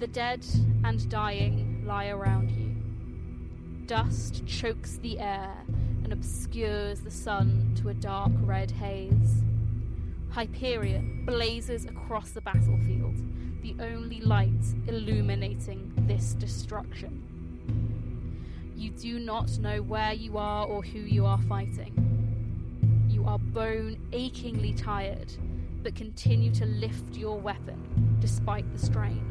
The dead and dying lie around you. Dust chokes the air and obscures the sun to a dark red haze. Hyperion blazes across the battlefield, the only light illuminating this destruction. You do not know where you are or who you are fighting. You are bone achingly tired, but continue to lift your weapon despite the strain.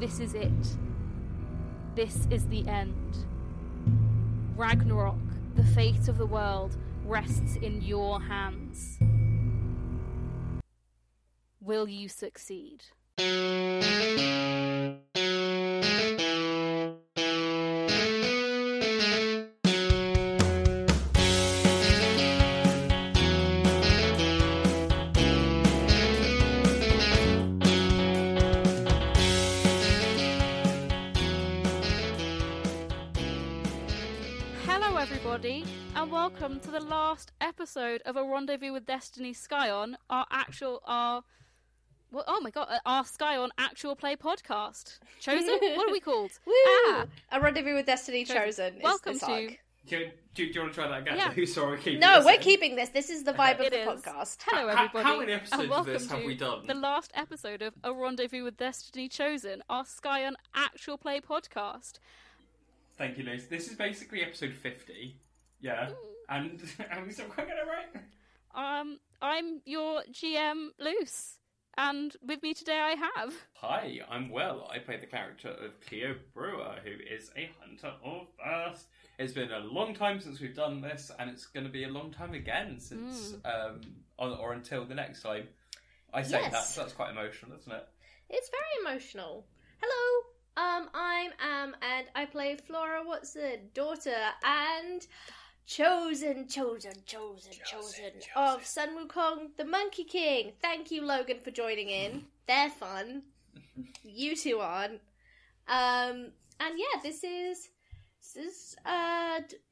This is it. This is the end. Ragnarok, the fate of the world, rests in your hands. Will you succeed? And welcome to the last episode of A Rendezvous with Destiny Skyon, our Skyon actual play podcast. Chosen? What are we called? Woo! A Rendezvous with Destiny Chosen. Welcome to... Do you want to try that again? Yeah. We're keeping this. This is the vibe of the podcast. Hello, everybody. How many episodes of this have we done? The last episode of A Rendezvous with Destiny Chosen, our Skyon actual play podcast. Thank you, Liz. This is basically episode 50. Yeah, and we still can't get it right. I'm your GM, Luce, and with me today I have... Hi, I'm Will. I play the character of Cleo Brewer, who is a hunter of Earth. It's been a long time since we've done this, and it's going to be a long time again since, or until the next time. So that's quite emotional, isn't it? It's very emotional. Hello. I'm Am, and I play Flora Watson, daughter and chosen of Sun Wukong, the Monkey King. Thank you, Logan, for joining in. They're fun. You two aren't. This is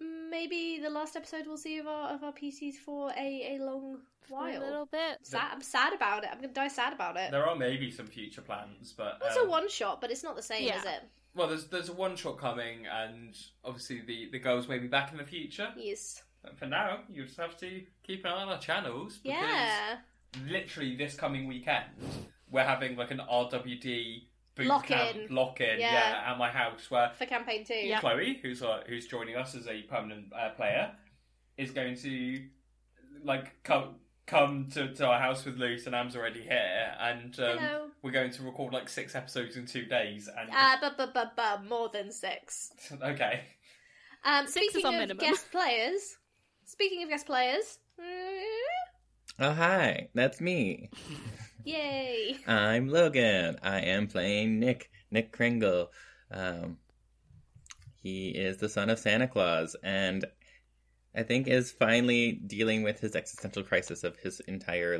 maybe the last episode we'll see of our PCs for a long while. For a little bit. I'm sad about it. I'm going to die sad about it. There are maybe some future plans, but... It's a one-shot, but it's not the same, is it? Well, there's a one-shot coming, and obviously the girls may be back in the future. Yes. But for now, you just have to keep an eye on our channels, because literally this coming weekend, we're having like an RWD... Lock-in, at my house, where for campaign 2, Chloe, who's joining us as a permanent player, is going to like come to our house with Luce, and Am's already here, and we're going to record like 6 episodes in 2 days, and more than 6. Okay. 6 is our minimum. Speaking of guest players, oh hi, that's me. Yay! I'm Logan. I am playing Nick Kringle. He is the son of Santa Claus, and I think is finally dealing with his existential crisis of his entire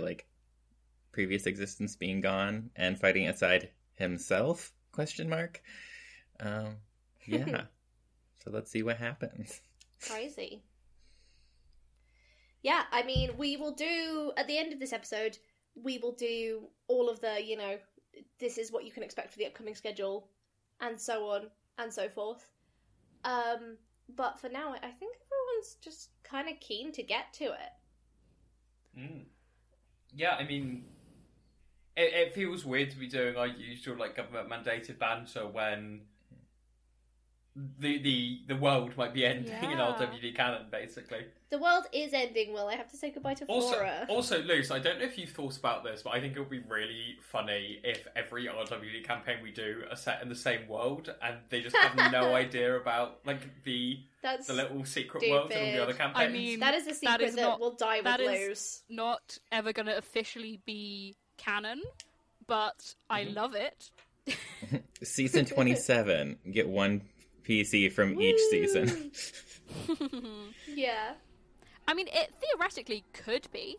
previous existence being gone and fighting inside himself? ? Yeah. So let's see what happens. Crazy. Yeah, I mean, we will do at the end of this episode. We will do all of the, this is what you can expect for the upcoming schedule, and so on and so forth. But for now, I think everyone's just kind of keen to get to it. Mm. Yeah, I mean, it feels weird to be doing our usual government-mandated banter when the world might be ending in RWD canon, basically. The world is ending, Will. I have to say goodbye to Flora. Also, Luce, I don't know if you've thought about this, but I think it would be really funny if every RWD campaign we do are set in the same world, and they just have no idea about the little secret world in all the other campaigns. I mean, that is a secret that will die with Luce. Is not ever going to officially be canon, but I love it. Season 27. Get one PC from each season. Yeah, I mean, it theoretically could be.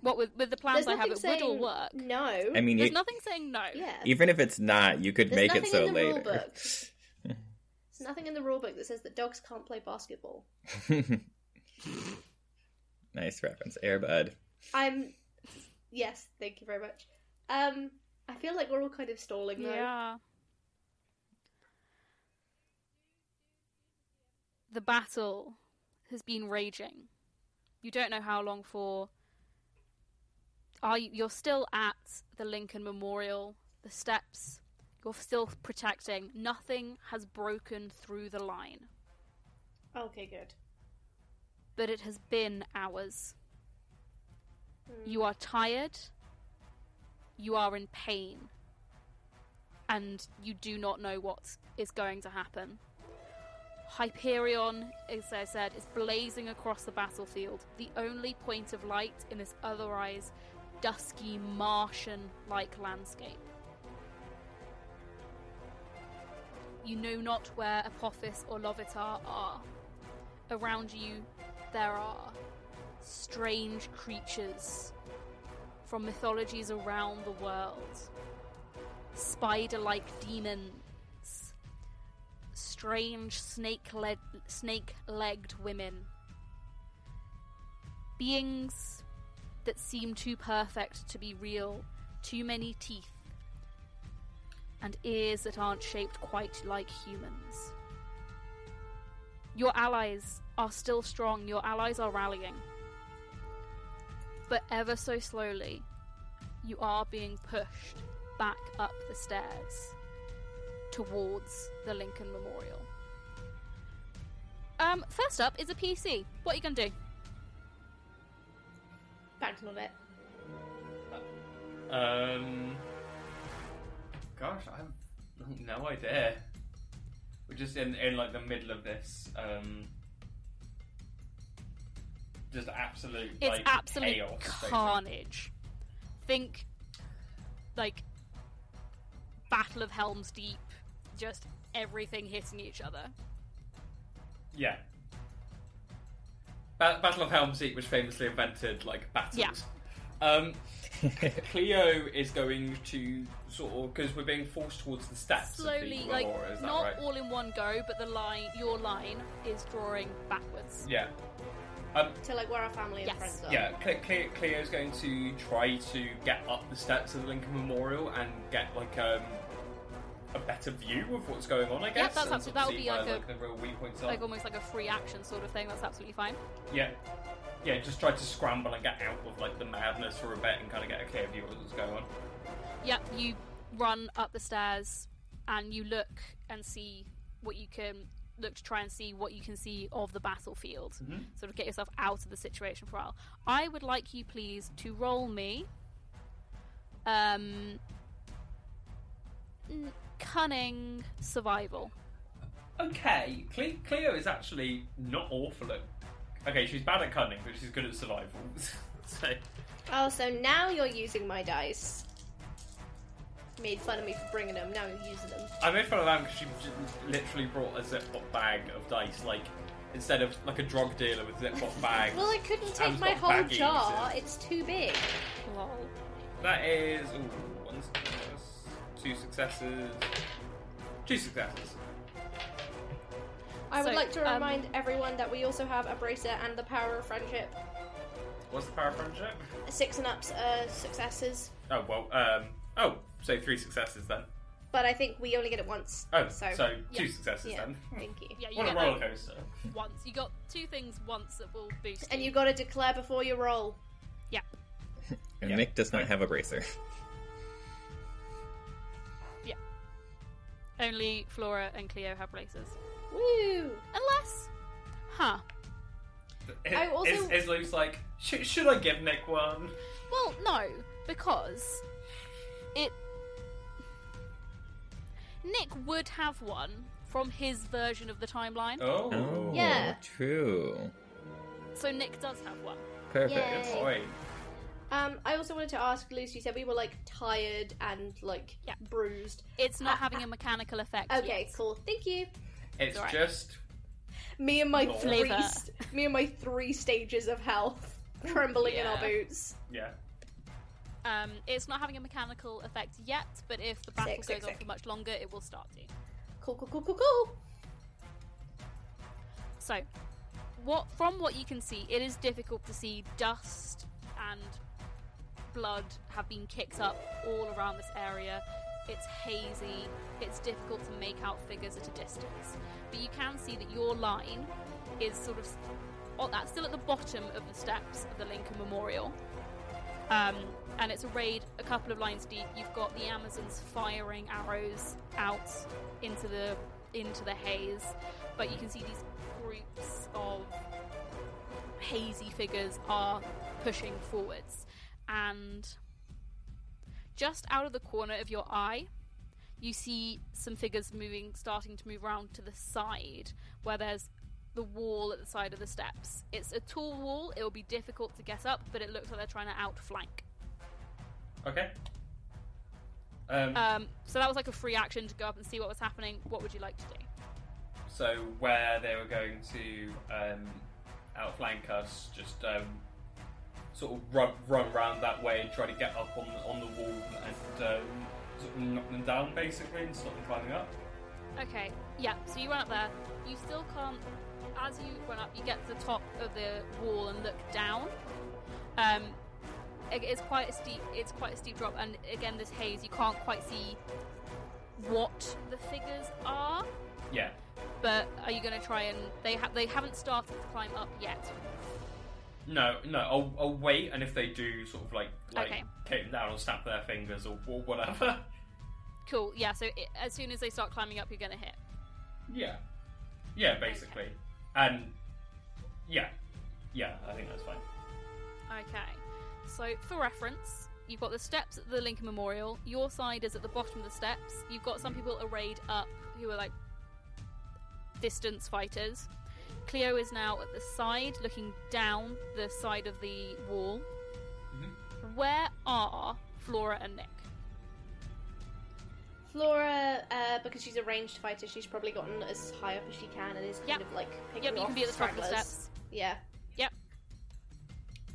What with the plans I have, it would all work. No, I mean, there's nothing saying no. Yeah. Even if it's not, you could make it so later. There's nothing in the rule book that says that dogs can't play basketball. Nice reference, Airbud. Yes, thank you very much. I feel like we're all kind of stalling though. Yeah. The battle has been raging. You don't know how long for. You're still at the Lincoln Memorial, the steps. You're still protecting. Nothing has broken through the line. Okay, good. But it has been hours. You are tired. You are in pain. And you do not know what is going to happen. Hyperion, as I said, is blazing across the battlefield, the only point of light in this otherwise dusky Martian-like landscape. You know not where Apophis or Lovitar are. Around you, there are strange creatures from mythologies around the world. Spider-like demons. Strange snake-legged women. Beings that seem too perfect to be real. Too many teeth. And ears that aren't shaped quite like humans. Your allies are still strong. Your allies are rallying. But ever so slowly, you are being pushed back up the stairs towards the Lincoln Memorial. First up is a PC. What are you going to do? Back to it. Gosh, I have no idea. We're just in like the middle of this. Just absolute, it's like, absolute chaos, carnage. Basically. Think, like, Battle of Helm's Deep. Just everything hitting each other. Yeah. Battle of Helm's Deep, which famously invented, like, battles. Yeah. Cleo is going to sort of, because we're being forced towards the steps. Slowly, of the like, Aurora, is that not right? All in one go, but the line, your line, is drawing backwards. Yeah. To like where our family and friends are. Yeah, Cleo's going to try to get up the steps of the Lincoln Memorial and get like a better view of what's going on, I guess. Yeah, that's absolutely, that would be like the real weak points. Like almost like a free action sort of thing. That's absolutely fine. Yeah, yeah. Just try to scramble and get out of like the madness for a bit and kind of get a clear view of what's going on. Yeah, you run up the stairs and you look and see what you can. Look to try and see what you can see of the battlefield. Mm-hmm. Sort of get yourself out of the situation for a while. I would like you, please, to roll me cunning survival. Okay, Cleo is actually not awful at... Okay, she's bad at cunning, but she's good at survival. So... Oh, so now you're using my dice. Made fun of me for bringing them, now you're using them. I made fun of them because she literally brought a Ziploc bag of dice, like, instead of, like, a drug dealer with Ziploc bags. Well, I couldn't take my whole jar, it's too big. Lol. That is, one success, two successes. I would like to remind everyone that we also have a bracer and the power of friendship. What's the power of friendship? 6 and ups, successes. Oh, well, so 3 successes then. But I think we only get it once. Oh, so 2 successes then. Thank you. Yeah, you what get a roller coaster. Once. You got 2 things once that will boost you. And you've got to declare before you roll. Yeah. And Nick does not have a bracer. Yeah. Only Flora and Cleo have bracers. Woo! Unless... Huh. I also... Is Luke's like, should I give Nick one? Well, no. Because... Nick would have one from his version of the timeline. Oh, yeah, true. So Nick does have one. Perfect. Good point. I also wanted to ask, Lucy said we were like tired and like bruised. It's not having a mechanical effect. Okay, yet. Cool. Thank you. It's right. Just me and my three stages of health trembling in our boots. Yeah. It's not having a mechanical effect yet, but if the battle goes on for much longer, it will start to. Cool. So, from what you can see, it is difficult to see dust and blood have been kicked up all around this area. It's hazy, it's difficult to make out figures at a distance. But you can see that your line is sort of still at the bottom of the steps of the Lincoln Memorial. And it's arrayed a couple of lines deep. You've got the Amazons firing arrows out into the haze, but you can see these groups of hazy figures are pushing forwards. And just out of the corner of your eye, you see some figures starting to move around to the side, where there's the wall at the side of the steps. It's a tall wall, it'll be difficult to get up, but it looks like they're trying to outflank. Okay. So that was like a free action to go up and see what was happening. What would you like to do? So where they were going to outflank us, just sort of run around that way and try to get up on the wall and sort of knock them down basically and stop them climbing up. Okay, yeah, so you went up there. You still can't... As you went up, you get to the top of the wall and look down. It's quite a steep drop, and again, this haze, you can't quite see what the figures are. Yeah. But are you going to try and... They haven't started to climb up yet. No, I'll wait, and if they do sort of like okay, take them down or snap their fingers or whatever. Cool, yeah, so as soon as they start climbing up, you're going to hit. Yeah, basically. Okay. And yeah, I think that's fine. Okay, so for reference, you've got the steps at the Lincoln Memorial. Your side is at the bottom of the steps. You've got some people arrayed up who are like distance fighters. Cleo is now at the side, looking down the side of the wall. Mm-hmm. Where are Flora and Nick? Flora, because she's a ranged fighter, she's probably gotten as high up as she can and is kind of like picking off. Yep, you can be at the top of the steps. Yeah. Yep.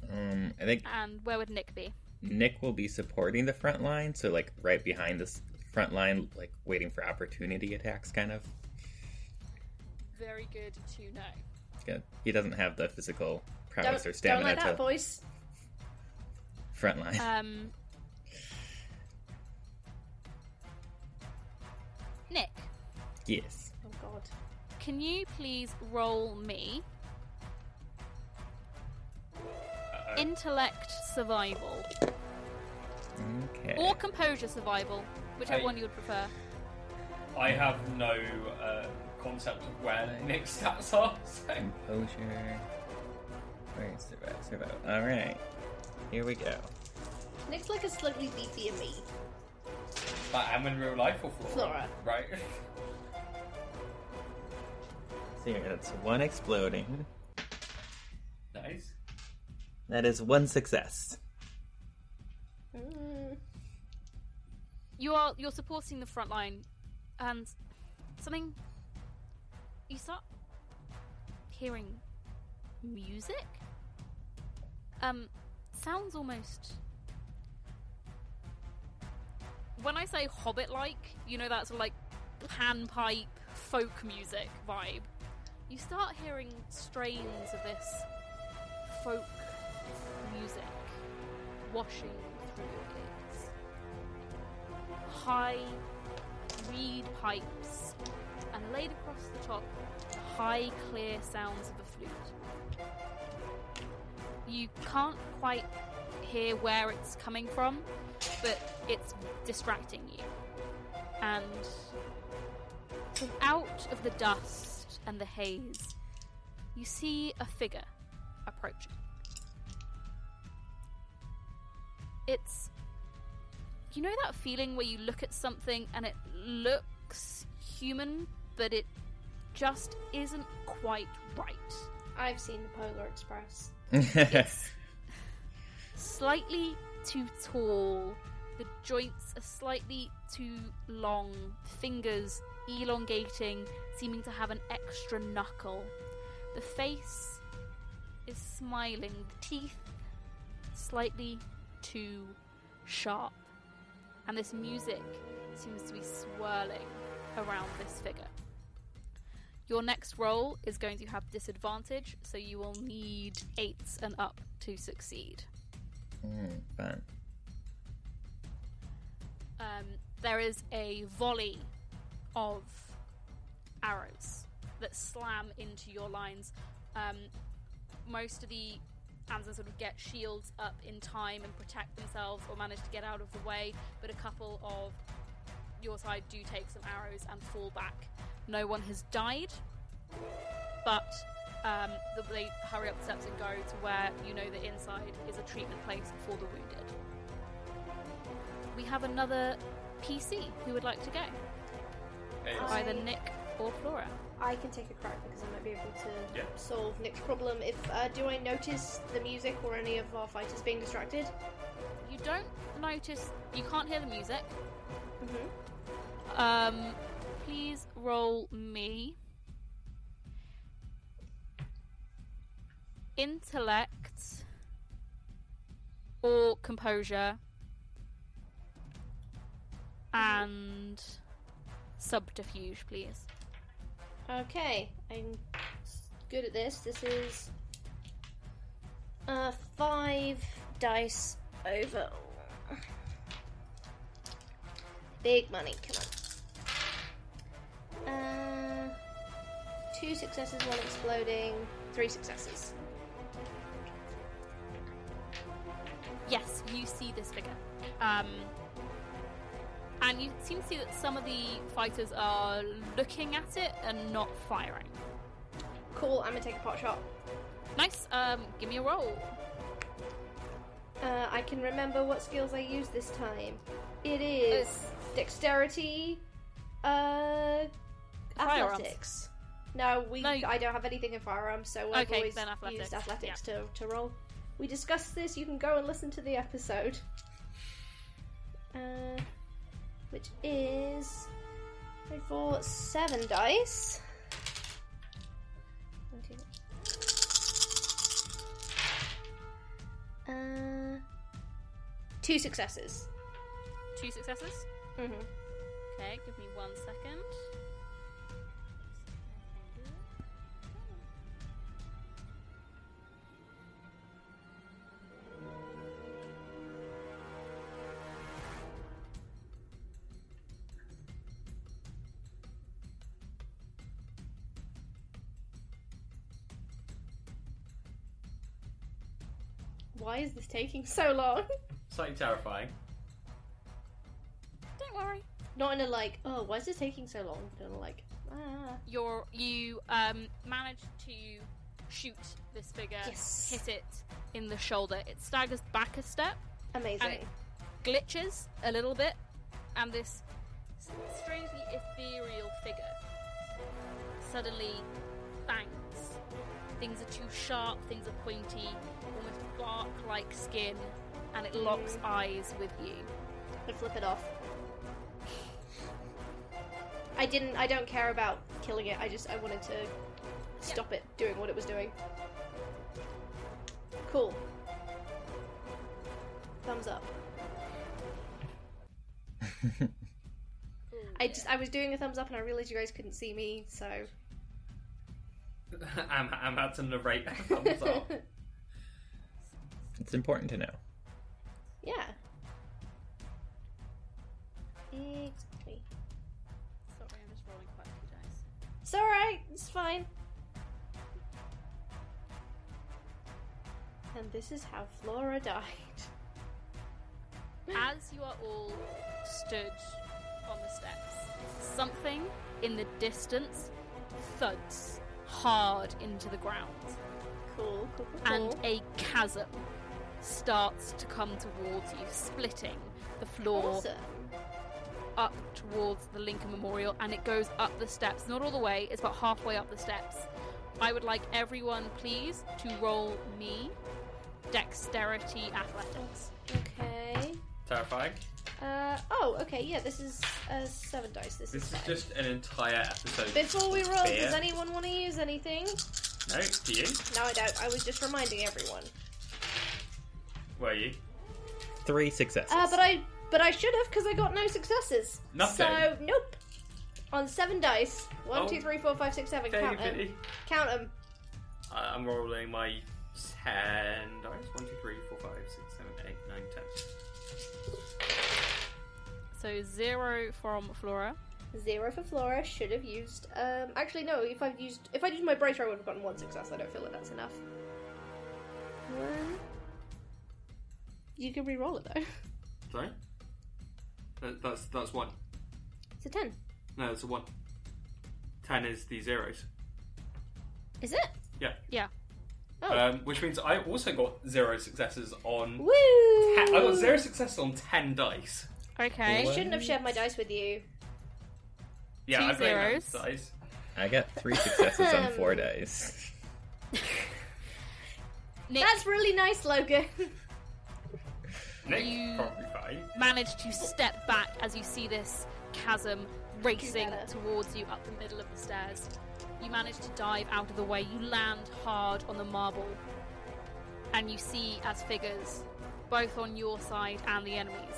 I think. And where would Nick be? Nick will be supporting the front line, so like right behind this front line, like waiting for opportunity attacks, kind of. Very good to know. Good. He doesn't have the physical prowess or stamina. Don't like that voice. Front line. Nick. Yes. Oh God. Can you please roll me intellect survival? Okay. Or composure survival, whichever one you would prefer. I have no concept of where Nick's stats are. So. Composure. Where is survival? All right. Here we go. Nick's like a slightly beefier me. But I'm in real life or Flora? Right. So that's one exploding. Nice. That is one success. You're supporting the front line, and something. You start hearing music. Sounds almost. When I say Hobbit-like, you know, that's sort of like panpipe folk music vibe. You start hearing strains of this folk music washing through your ears. High reed pipes, and laid across the top, high, clear sounds of a flute. You can't quite hear where it's coming from, but it's distracting you. And from out of the dust and the haze, you see a figure approaching. It's... You know that feeling where you look at something and it looks human, but it just isn't quite right? I've seen the Polar Express. It's slightly too tall, the joints are slightly too long, fingers elongating, seeming to have an extra knuckle. The face is smiling, the teeth slightly too sharp, and this music seems to be swirling around this figure. Your next roll is going to have disadvantage, so you will need 8s and up to succeed. Fun. there is a volley of arrows that slam into your lines. Most of the Answers sort of get shields up in time and protect themselves or manage to get out of the way, but a couple of your side do take some arrows and fall back. No one has died, but they hurry up the steps and go to where you know the inside is a treatment place for the wounded. We have another PC who would like to go. Hey. Either Nick or Flora. I can take a crack because I might be able to solve Nick's problem. If do I notice the music or any of our fighters being distracted? You don't notice. You can't hear the music. Mm-hmm. Please roll me intellect or composure and subterfuge, please. Okay, I'm good at this. This is 5 dice over. Big money, come on. 2 successes, 1 exploding, 3 successes. Yes, you see this figure. And you seem to see that some of the fighters are looking at it and not firing. Cool, I'm going to take a pot shot. Nice, give me a roll. I can remember what skills I used this time. It is dexterity, athletics. I don't have anything in firearms, so I've always used athletics to roll. We discussed this, you can go and listen to the episode. Which is 7 dice. Two successes. 2 successes? Mm-hmm. Okay, give me 1 second. Why is this taking so long? Slightly terrifying. Don't worry. Not in a like, oh, why is this taking so long? In a like, ah. You manage to shoot this figure, hit it in the shoulder. It staggers back a step. Amazing. And it glitches a little bit, and this strangely ethereal figure suddenly bangs. Things are too sharp, things are pointy, almost bark-like skin, and it locks eyes with you. I flip it off. I don't care about killing it, I wanted to stop it doing what it was doing. Cool. Thumbs up. I was doing a thumbs up and I realised you guys couldn't see me, so... I'm about to narrate a thumbs up. It's important to know. Yeah. Exactly. Sorry, I'm just rolling quite a few dice. It's alright, it's fine. And this is how Flora died. As you are all stood on the steps, something in the distance thuds hard into the ground. Cool. And a chasm starts to come towards you, splitting the floor up towards the Lincoln Memorial, and it goes up the steps. Not all the way, it's about halfway up the steps. I would like everyone, please, to roll me dexterity athletics. Okay. Terrifying. This is 7 dice. This is just an entire episode. Before we roll, does anyone want to use anything? No, do you? No, I don't. I was just reminding everyone. Were you? 3 successes. But I should have, because I got no successes. Nothing. So, nope. On 7 dice. 1, 2, 3, 4, 5, 6, 7. Count them. Count them. I'm rolling my 10 dice. 1, 2, 3, 4, 5, 6, 7, 8, 9, 10. So 0 from Flora. 0 for Flora. Should have used. Actually, no. If I'd used my bracer, I would have gotten 1 success. I don't feel like that's enough. You can re-roll it though. Sorry. That's 1. It's a 10. No, it's a 1. 10 is the zeros. Is it? Yeah. Yeah. Oh. Which means I also got 0 successes on. Woo! I got 0 successes on 10 dice. Okay. I shouldn't have shared my dice with you. Yeah, I played dice. I got 3 successes on 4 dice. Nick. That's really nice, Logan. Nick, you probably fine. Managed to step back as you see this chasm racing towards you up the middle of the stairs. You manage to dive out of the way. You land hard on the marble. And you see as figures, both on your side and the enemies,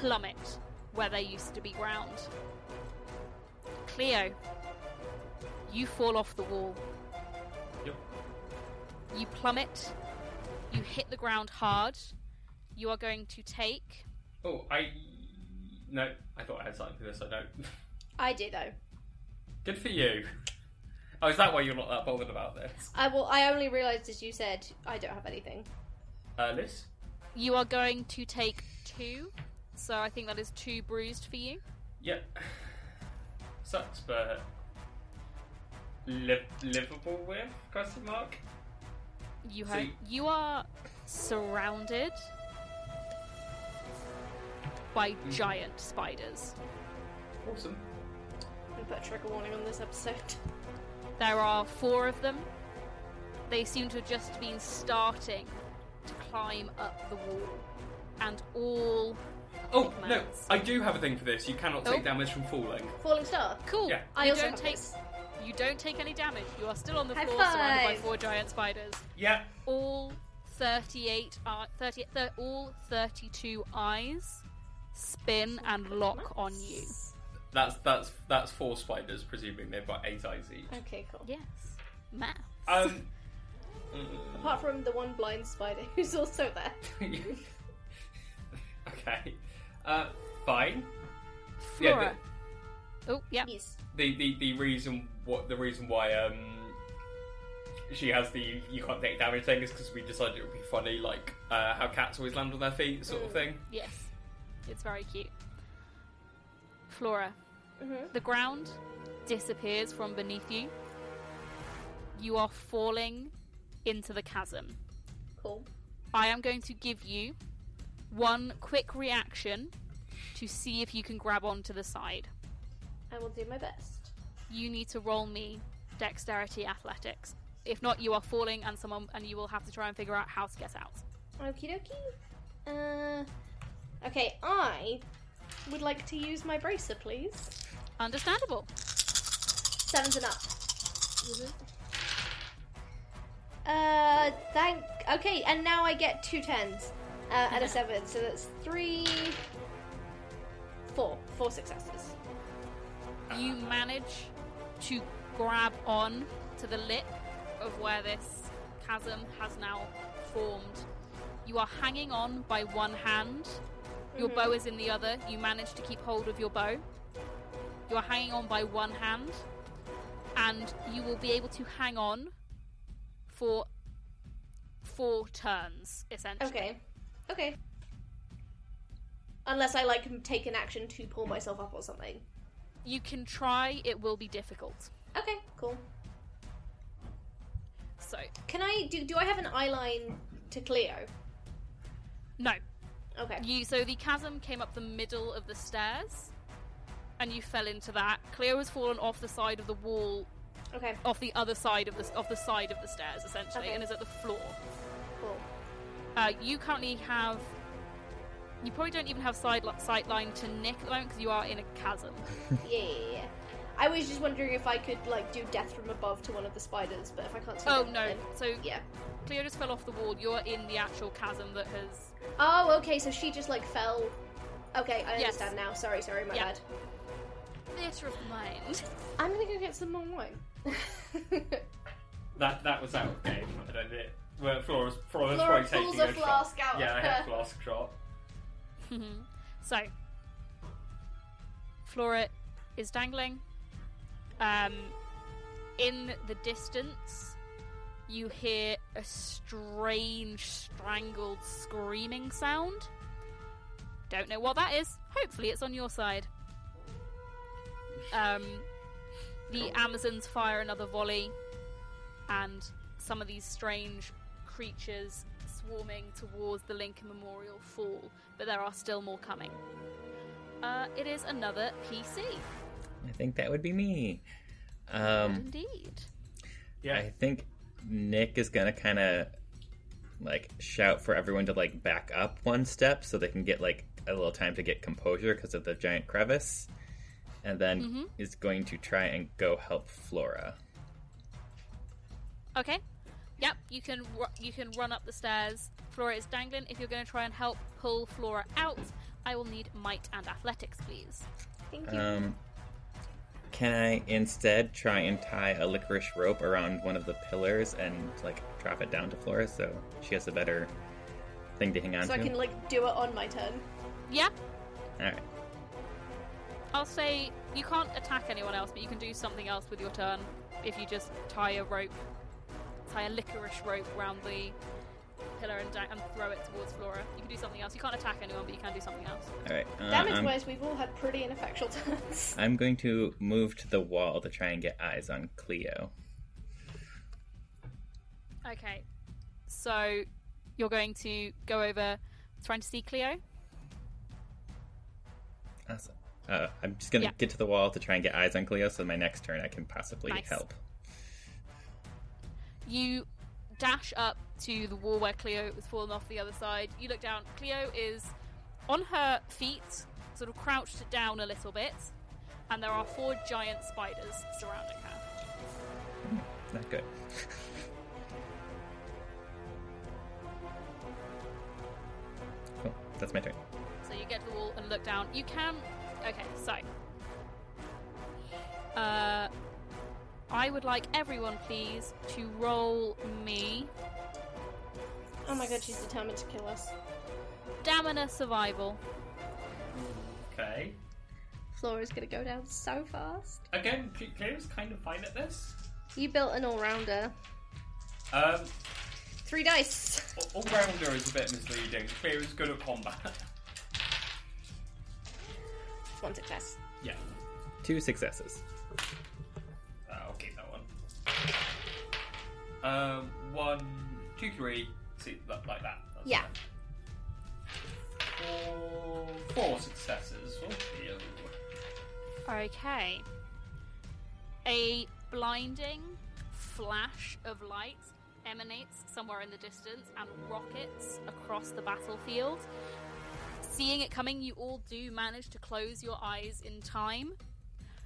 plummet where they used to be ground. Cleo, you fall off the wall. Yep. You plummet. You hit the ground hard. You are going to take... Oh, No, I thought I had something for this, I don't. I do, though. Good for you. Oh, is that why you're not that bothered about this? I only realised, as you said, I don't have anything. Liz? You are going to take 2, so I think that is 2 bruised for you. Yep. Sucks, but... livable with? Question mark? You are surrounded... by giant spiders. Awesome. I'm going to put a trigger warning on this episode. There are 4 of them. They seem to have just been starting to climb up the wall. And all... Oh, no, I do have a thing for this. You cannot take damage from falling. Falling star? Cool. Yeah. You don't take any damage. You are still on the floor surrounded by 4 giant spiders. Yeah. All 32 eyes spin and lock on you. That's 4 spiders, presuming they've got 8 eyes each. Okay, cool. Yes. Maths. Apart from the one blind spider who's also there. Okay. Fine. Flora. Yeah, yes. The reason why she has the you can't take damage thing is because we decided it would be funny, like how cats always land on their feet sort of thing. Yes. It's very cute. Flora, the ground disappears from beneath you. You are falling into the chasm. Cool. I am going to give you 1 quick reaction to see if you can grab onto the side. I will do my best. You need to roll me dexterity athletics. If not, you are falling and you will have to try and figure out how to get out. Okie dokie. Okay, I would like to use my bracer, please. Understandable. 7s and up. Okay, and now I get 2 10s and a 7, so that's 4 successes. You manage to grab on to the lip of where this chasm has now formed. You are hanging on by 1 hand. Your bow is in the other. You manage to keep hold of your bow. You are hanging on by 1 hand, and you will be able to hang on for 4 turns, essentially. Okay. Unless I take an action to pull myself up or something. You can try. It will be difficult. Okay, cool. So, can I do I have an eye line to Cleo? No. Okay. So the chasm came up the middle of the stairs, and you fell into that. Cleo has fallen off the side of the wall. Okay. Off the other side of the side of the stairs, essentially, and is at the floor. Cool. You currently have. You probably don't even have sight line to Nick at the moment because you are in a chasm. Yeah. I was just wondering if I could do death from above to one of the spiders, but if I can't see them, no. Then, so yeah. Cleo just fell off the wall. You're in the actual chasm that has. Oh, okay, so she just, fell... Okay, I understand now. Sorry, my bad. Theatre of mind. I'm gonna go get some more wine. That was out of game. I don't know. Well, Flora's probably taking a flask shot. Yeah, I had a flask shot. So, Flora is dangling. In the distance, you hear a strange, strangled screaming sound. Don't know what that is. Hopefully it's on your side. The Amazons fire another volley, and some of these strange creatures swarming towards the Lincoln Memorial fall, but there are still more coming. It is another PC. I think that would be me. Indeed. Yeah. I think Nick is going to kind of like shout for everyone to like back up one step so they can get like a little time to get composure because of the giant crevice, and then is going to try and go help Flora. Okay. Yep, you can run up the stairs. Flora is dangling. If you're going to try and help pull Flora out, I will need might and athletics, please. Thank you. Can I instead try and tie a licorice rope around one of the pillars and like drop it down to Flora so she has a better thing to hang on to? So I can like do it on my turn. Yeah. All right. I'll say you can't attack anyone else, but you can do something else with your turn if you just tie a licorice rope around the pillar and throw it towards Flora. You can do something else. You can't attack anyone, but you can do something else. All right. Damage-wise, we've all had pretty ineffectual turns. I'm going to move to the wall to try and get eyes on Cleo. Okay. So you're going to go over trying to see Cleo? Awesome. I'm just going to get to the wall to try and get eyes on Cleo, so my next turn I can possibly help. You dash up to the wall where Cleo was fallen off the other side. You look down. Cleo is on her feet, sort of crouched down a little bit, and there are 4 giant spiders surrounding her. Not good. Cool. That's my turn. So you get to the wall and look down. You can... Okay, so... I would like everyone, please, to roll me. Oh my god, she's determined to kill us. Stamina survival. Okay. Flora's gonna go down so fast. Again, Cleo's kind of fine at this. You built an all-rounder. 3 dice. All-rounder is a bit misleading. Cleo's good at combat. 1 success. Yeah. 2 successes. I'll keep that one. 1, 2, 3, see, like that. That's yeah. Right. 4 successes. Okay. A blinding flash of light emanates somewhere in the distance and rockets across the battlefield. Seeing it coming, you all do manage to close your eyes in time.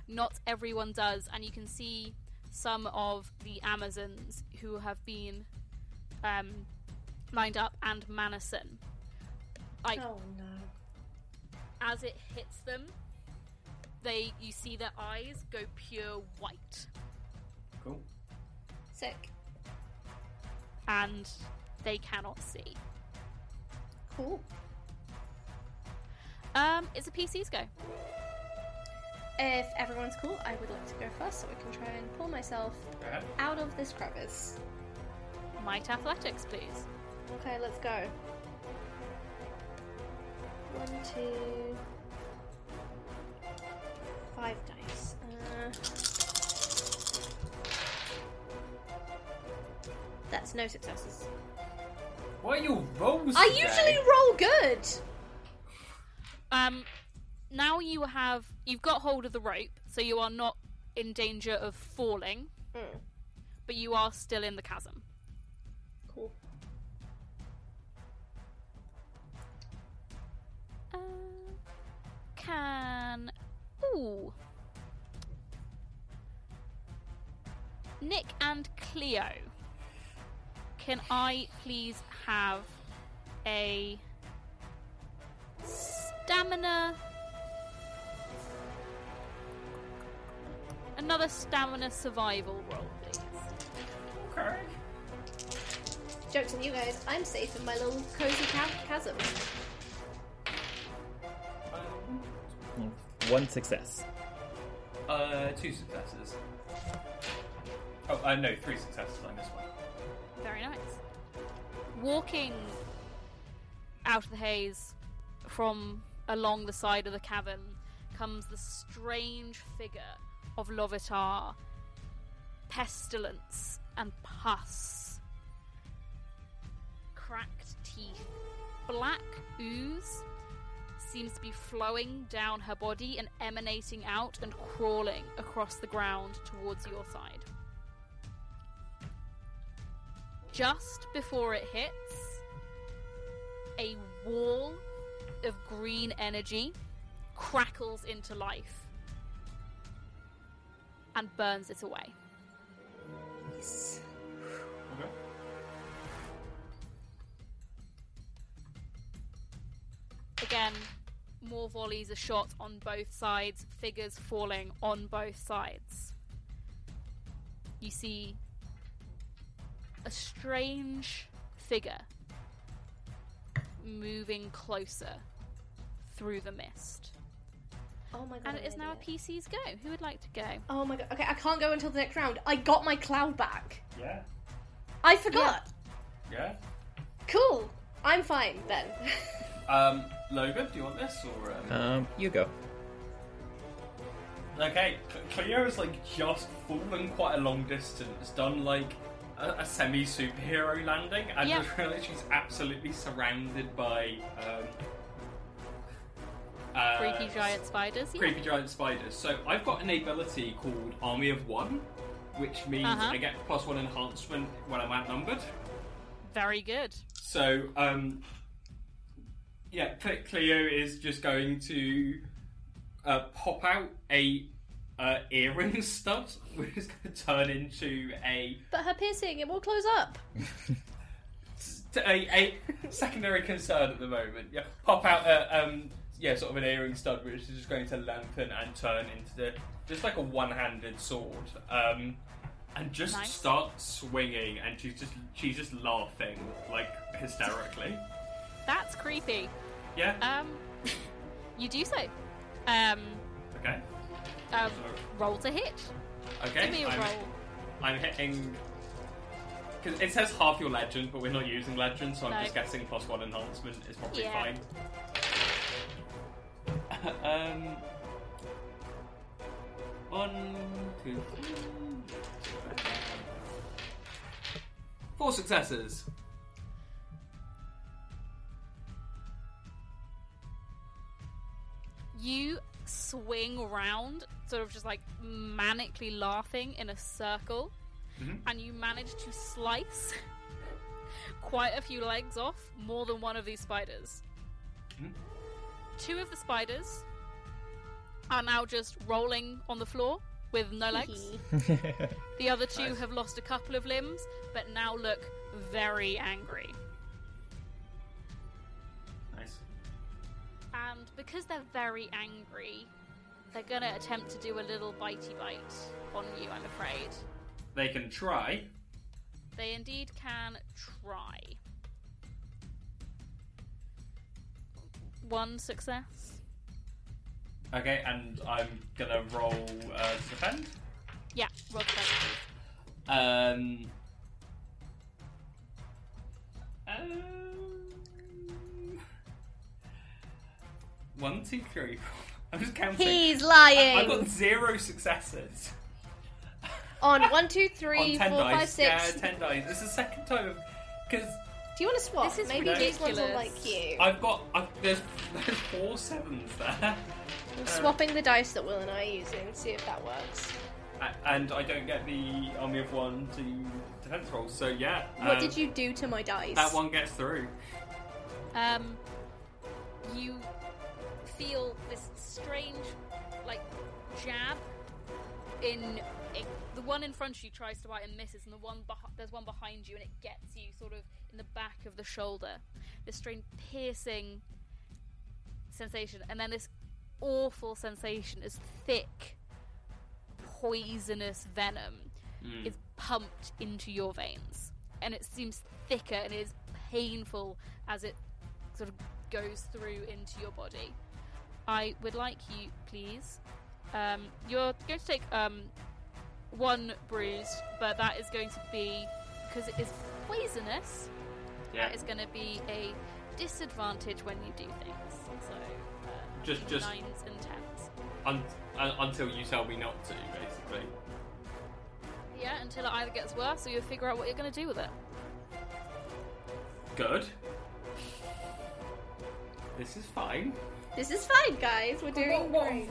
Not everyone does, and you can see some of the Amazons who have been lined up, and Manison. Oh no! As it hits them, you see their eyes go pure white. Cool. Sick. And they cannot see. Cool. It's a PC's go. If everyone's cool, I would like to go first so I can try and pull myself out of this crevice. Might athletics, please. Okay, let's go. 1, 2, 5 dice. 2 no successes. Why are you rolls? I usually roll good. Now you've got hold of the rope, so you are not in danger of falling, but you are still in the chasm. Cool. Nick and Cleo, can I please have a stamina? Another stamina survival roll, please. Okay. Jokes on you guys. I'm safe in my little cozy chasm. One success. Two successes. Oh, no, three successes on this one. Very nice. Walking out of the haze from along the side of the cavern comes the strange figure of Lovitar, pestilence and pus, cracked teeth, black ooze seems to be flowing down her body and emanating out and crawling across the ground towards your side. Just before it hits, a wall of green energy crackles into life and burns it away. Yes. Okay. Again, more volleys are shot on both sides, figures falling on both sides. You see a strange figure moving closer through the mist. Oh my god. And it is now a PC's go. Who would like to go? Oh my god. Okay, I can't go until the next round. I got my cloud back. Yeah. I forgot. Yeah. Cool. I'm fine then. Logan, do you want this or you go. Okay, Cleo is like just fallen quite a long distance, done like a semi-superhero landing, and just realised she's absolutely surrounded by creepy giant spiders. Creepy giant spiders. So I've got an ability called Army of One, which means I get +1 enhancement when I'm outnumbered. Very good. So yeah, Cleo is just going to pop out a earring stud, which is going to turn into a... But her piercing, it will close up. a secondary concern at the moment. Yeah, pop out a sort of an earring stud, which is just going to lengthen and turn into just like a one-handed sword, and just start swinging. And she's just laughing like hysterically. That's creepy. Yeah. You do so. Okay. Roll to hit. Okay. Give me a roll. I'm hitting. Because it says half your legend, but we're not using legend, so I'm just guessing +1 enhancement is probably fine. One, two, three. 4 successes. You swing around, sort of just like manically laughing in a circle, and you manage to slice quite a few legs off more than one of these spiders. 2 of the spiders are now just rolling on the floor with no legs. The other 2 have lost a couple of limbs but now look very angry. And because they're very angry, they're going to attempt to do a little bitey bite on you, I'm afraid. They can try. They indeed can try. 1 success. Okay, and I'm going to roll to defend? Yeah, roll to defend, please. One, two, three. I'm just counting. He's lying. I've got 0 successes. On 1, 2, 3, 4, dice. 5, 6. Yeah, 10 dice. This is the second time. Because do you want to swap? This is maybe ridiculous. These ones will like you. There's 4 sevens there. I'm swapping the dice that Will and I are using. See if that works. And I don't get the Army of One to defense roll. So yeah. What did you do to my dice? That one gets through. You feel this strange, like, jab in it. The one in front of you tries to bite and misses, and there's one behind you, and it gets you sort of in the back of the shoulder. This strange piercing sensation, and then this awful sensation is thick, poisonous venom is pumped into your veins, and it seems thicker and it is painful as it sort of goes through into your body. I would like you, please. You're going to take one bruise, but that is going to be, because it is poisonous, yeah. That is going to be a disadvantage when you do things. So just 9s and 10s. Until you tell me not to, basically. Yeah, until it either gets worse or you figure out what you're going to do with it. Good. This is fine. This is fine, guys. We're doing great.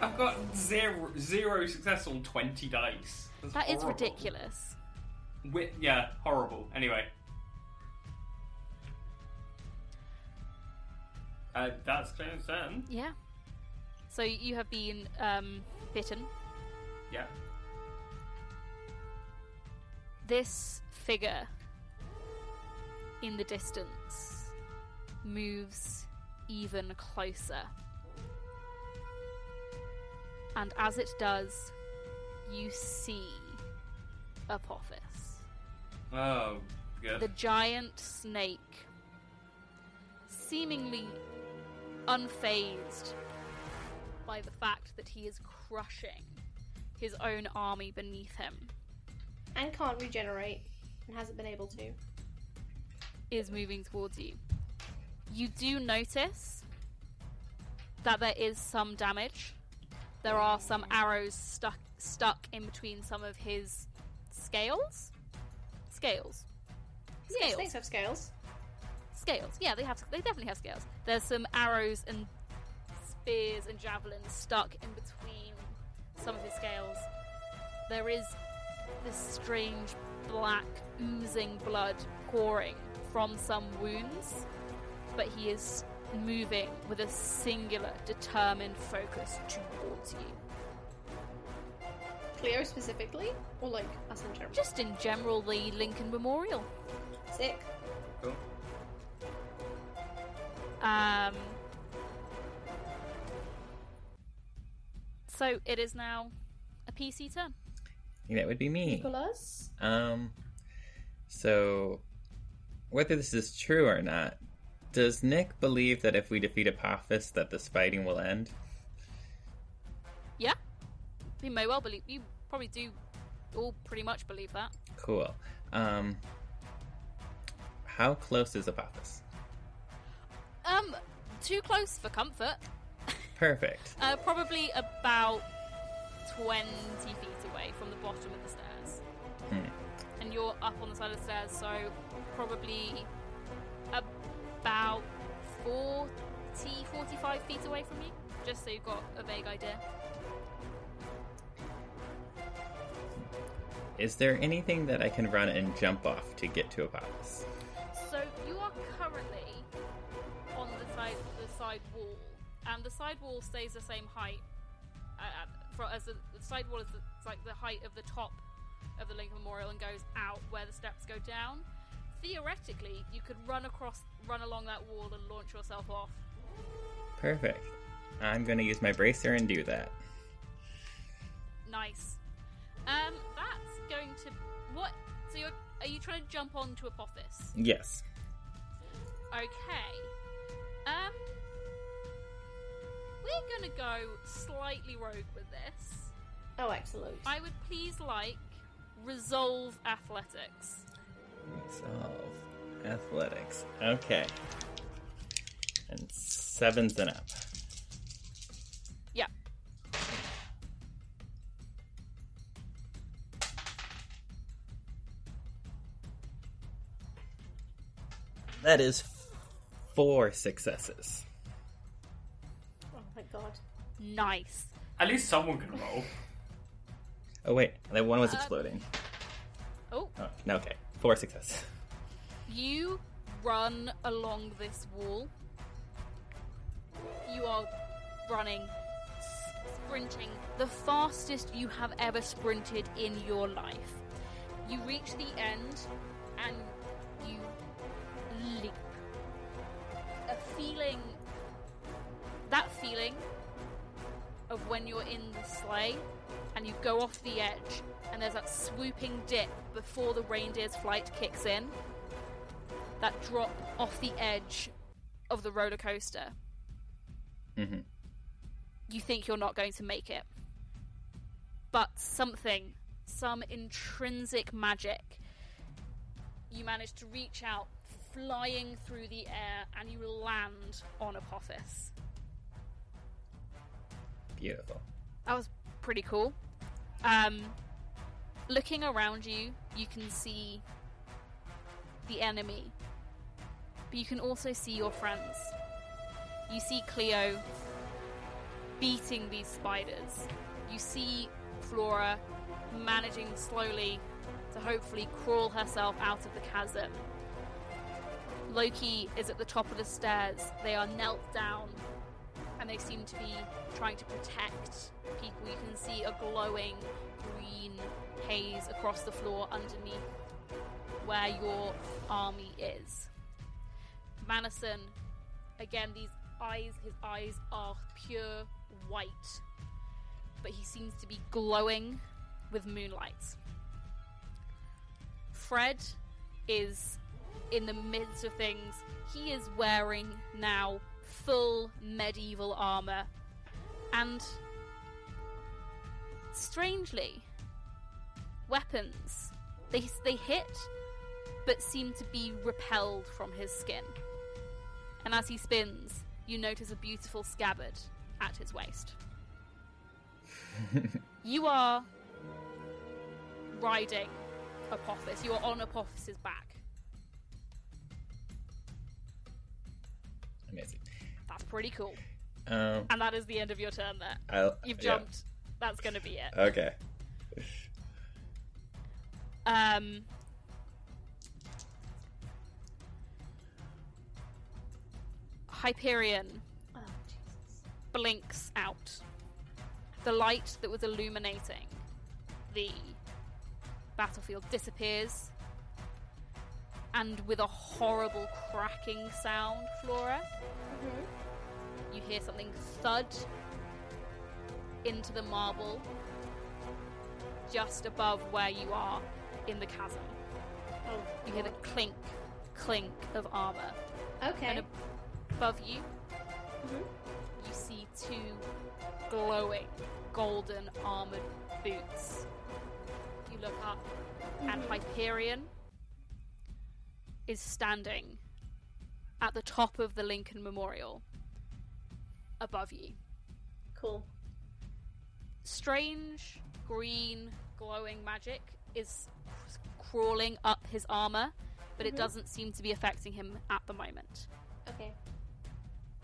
I've got zero success on 20 dice. That is ridiculous. Yeah, horrible. Anyway. That's Cleo's turn. Yeah. So you have been bitten. Yeah. This figure in the distance moves even closer. And as it does, you see Apophis. Oh, good. The giant snake, seemingly unfazed by the fact that he is crushing his own army beneath him. And can't regenerate, and hasn't been able to. Is moving towards you. You do notice that there is some damage. There are some arrows stuck in between some of his scales. Yeah, snakes have scales. Scales. Yeah, they definitely have scales. There's some arrows and spears and javelins stuck in between some of his scales. There is this strange black oozing blood pouring from some wounds, but he is moving with a singular determined focus towards you. Cleo specifically, or like us in general? Just in general, the Lincoln Memorial. Sick. Cool. So it is now a PC turn. That would be me. Nicholas? So, whether this is true or not, does Nick believe that if we defeat Apophis that this fighting will end? Yeah. You may well believe. You probably do all pretty much believe that. Cool. How close is Apophis? Too close for comfort. Perfect. Probably about 20 feet away from the bottom of the stairs. And you're up on the side of the stairs, so probably about 40, 45 feet away from you, just so you've got a vague idea. Is there anything that I can run and jump off to get to Apophis? So you are currently on the side wall, and the side wall stays the same height the side wall is it's like the height of the top of the Lincoln Memorial and goes out where the steps go down. Theoretically, you could run along that wall and launch yourself off. Perfect. I'm going to use my bracer and do that. Nice. That's going to what? So are you trying to jump onto Apophis? Yes. Okay. We're going to go slightly rogue with this. Oh, excellent. I would please like resolve athletics. Resolve athletics. Okay. And 7s and up. Yeah. That is 4 successes. God. Nice. At least someone can roll. Oh, wait. That one was exploding. Oh. No, okay. 4 success. You run along this wall. You are running, sprinting, the fastest you have ever sprinted in your life. You reach the end and you leap. That feeling of when you're in the sleigh and you go off the edge and there's that swooping dip before the reindeer's flight kicks in, that drop off the edge of the roller coaster, Mm-hmm. You think you're not going to make it. But something, some intrinsic magic, you manage to reach out, flying through the air, and you land on Apophis. Beautiful. That was pretty cool. Looking around you, you can see the enemy, but you can also see your friends. You see Cleo beating these spiders. You see Flora managing slowly to hopefully crawl herself out of the chasm. Loki is at the top of the stairs. They are knelt down, and they seem to be trying to protect people. You can see a glowing green haze across the floor underneath where your army is. Manison, again, these eyes, his eyes are pure white, but he seems to be glowing with moonlight. Fred is in the midst of things. He is wearing now full medieval armor, and strangely, weapons, they hit but seem to be repelled from his skin. And as he spins, you notice a beautiful scabbard at his waist. You are riding Apophis. You are on Apophis's back. Amazing. That's pretty cool. And that is the end of your turn there. You've jumped. Yeah. That's going to be it. Okay. Hyperion blinks out. The light that was illuminating the battlefield disappears, and with a horrible cracking sound, Flora, mm-hmm. you hear something thud into the marble just above where you are in the chasm. Oh. You hear the clink of armor. Okay. And above you, mm-hmm. you see two glowing golden armored boots. You look up, mm-hmm. and Hyperion is standing at the top of the Lincoln Memorial above you. Cool. Strange green glowing magic is crawling up his armor, but mm-hmm. it doesn't seem to be affecting him at the moment. Okay.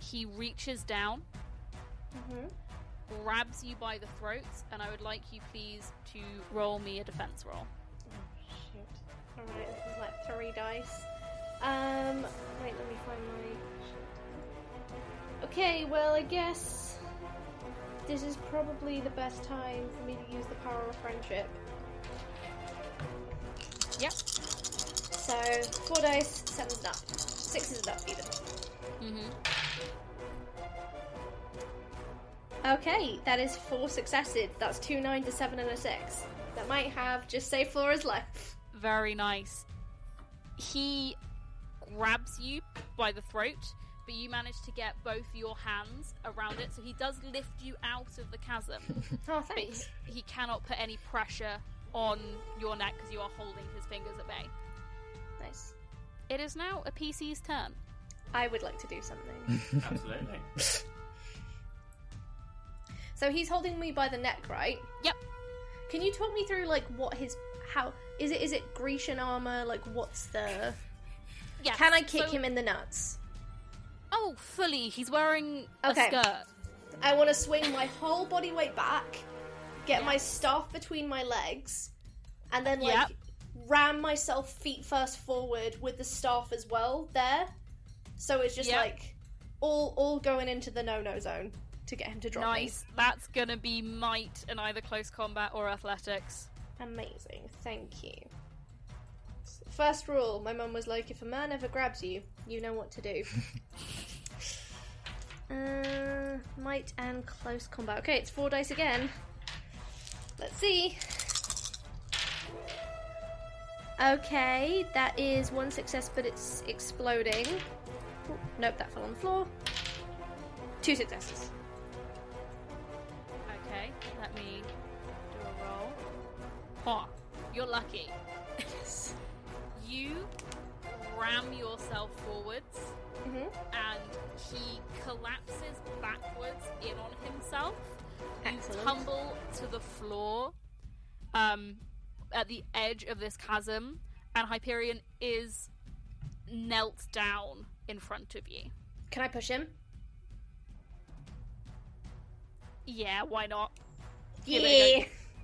He reaches down, mm-hmm. grabs you by the throat, and I would like you please to roll me a defense roll. Oh shoot. Alright, this is like 3 dice. Wait, let me find my... Okay, well I guess this is probably the best time for me to use the power of friendship. Yep. So, 4 dice, 7 is up. 6 is up either. Mm-hmm. Okay, that is 4 successes. That's 2 9s, a 7 and a 6. That might have just saved Flora's life. Very nice. He grabs you by the throat, but you manage to get both your hands around it, so he does lift you out of the chasm. Oh, thanks. But he cannot put any pressure on your neck because you are holding his fingers at bay. Nice. It is now a PC's turn. I would like to do something. Absolutely. So he's holding me by the neck, right? Yep. Can you talk me through, like, what his... How... Is it Grecian armor? Like, what's the... Yeah. Can I kick him in the nuts? Oh, fully. He's wearing a skirt. I want to swing my whole body weight back, get my staff between my legs, and then, like, ram myself feet first forward with the staff as well there. So it's just, like, all going into the no-no zone. To get him to drop me. That's gonna be might and either close combat or athletics. Amazing, thank you. First rule, my mum was like, if a man ever grabs you, you know what to do. Might and close combat. Okay, it's 4 dice again. Let's see. Okay, that is 1 success, but it's exploding. Nope, that fell on the floor. Two successes. Okay, let me do a roll. Oh, you're lucky. You ram yourself forwards, and he collapses backwards in on himself. Excellent. You tumble to the floor at the edge of this chasm, and Hyperion is knelt down in front of you. Can I push him? Yeah, why not? Yeah.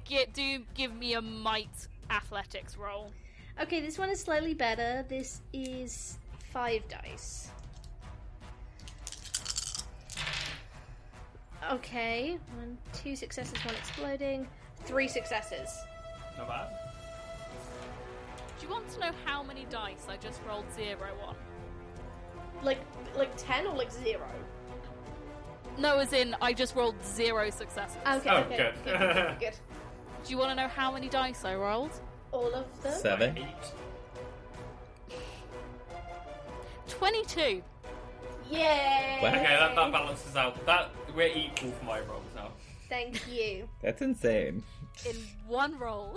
Give me a might athletics roll. Okay, this one is slightly better. This is 5 dice. Okay, 2 successes, 1 exploding. 3 successes. Not bad. Do you want to know how many dice I just rolled 0 on? Like 10 or like 0? No, as in I just rolled 0 successes. Okay, oh, okay. Good. Do you want to know how many dice I rolled? All of them? 7. 8. 22. Yay! Wow. Okay, that balances out. We're equal for my rolls now. Thank you. That's insane. In one roll,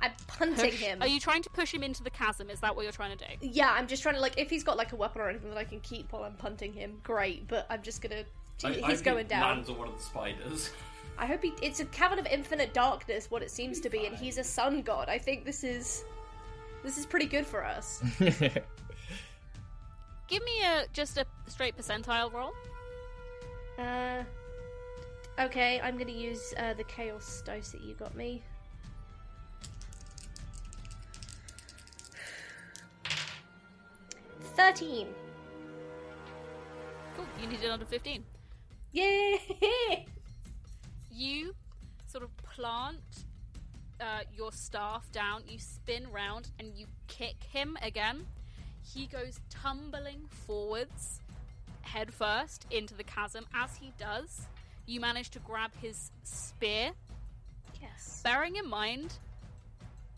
I'm punting him. Are you trying to push him into the chasm? Is that what you're trying to do? Yeah, I'm just trying to, like, if he's got, like, a weapon or anything that I can keep while I'm punting him, great, but I'm just gonna... he's going down. Lands on one of the spiders. I hope it's a cavern of infinite darkness, what it seems to be, and he's a sun god. I think this is pretty good for us. Give me just a straight percentile roll. Okay, I'm going to use the chaos dice that you got me. $13. Cool, you needed under 15. Yay! You sort of plant your staff down, you spin round, and you kick him again. He goes tumbling forwards, head first, into the chasm. As he does, you manage to grab his spear. Yes. Bearing in mind,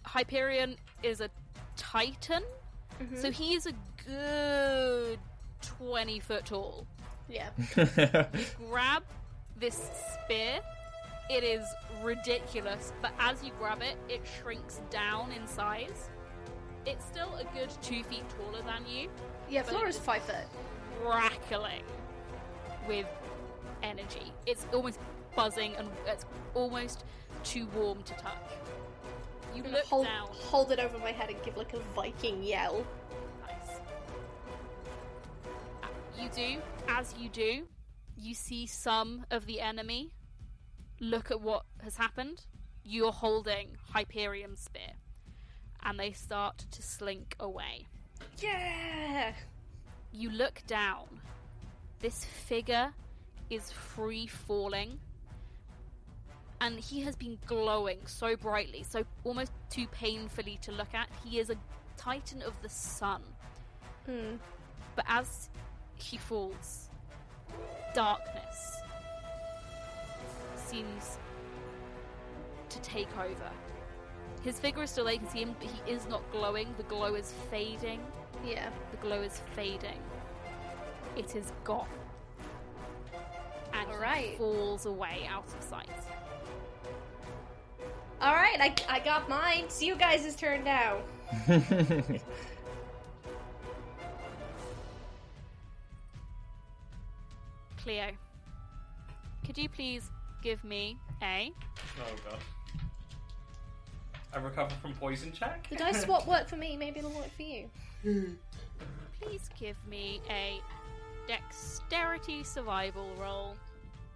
Hyperion is a titan, so he is a good 20 foot tall. Yeah. You grab this spear. It is ridiculous, but as you grab it, it shrinks down in size. It's still a good 2 feet taller than you. Yeah, Flora's 5 foot. Crackling with energy. It's almost buzzing, and it's almost too warm to touch. You look down. Hold it over my head and give, like, a Viking yell. Nice. As you do, you see some of the enemy. Look at what has happened. You're holding Hyperion's spear. And they start to slink away. Yeah! You look down. This figure is free falling. And he has been glowing so brightly, so almost too painfully to look at. He is a titan of the sun. Mm. But as he falls, darkness seems to take over. His figure is still there, you can see him, but he is not glowing. The glow is fading. Yeah. The glow is fading. It is gone. And he falls away out of sight. Alright, I got mine. It's you guys' turn now. Cleo, could you please give me a... Oh, God. I recover from poison check. The dice swap worked for me, maybe it'll work for you. Please give me a dexterity survival roll.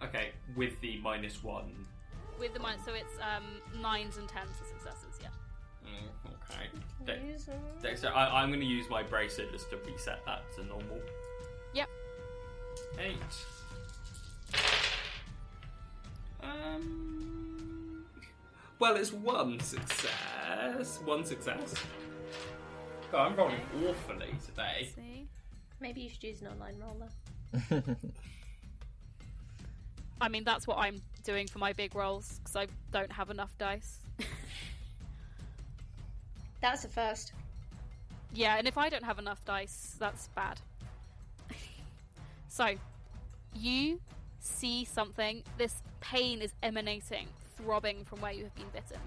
Okay, with the -1. With the minus, so it's 9s and 10s for successes, yeah. Okay. I'm going to use my bracer just to reset that to normal. Yep. 8. Well, it's 1 success. 1 success. God, I'm rolling awfully today. See? Maybe you should use an online roller. I mean, that's what I'm doing for my big rolls, because I don't have enough dice. That's a first. Yeah, and if I don't have enough dice, that's bad. So, You see something. This pain is emanating, throbbing from where you have been bitten.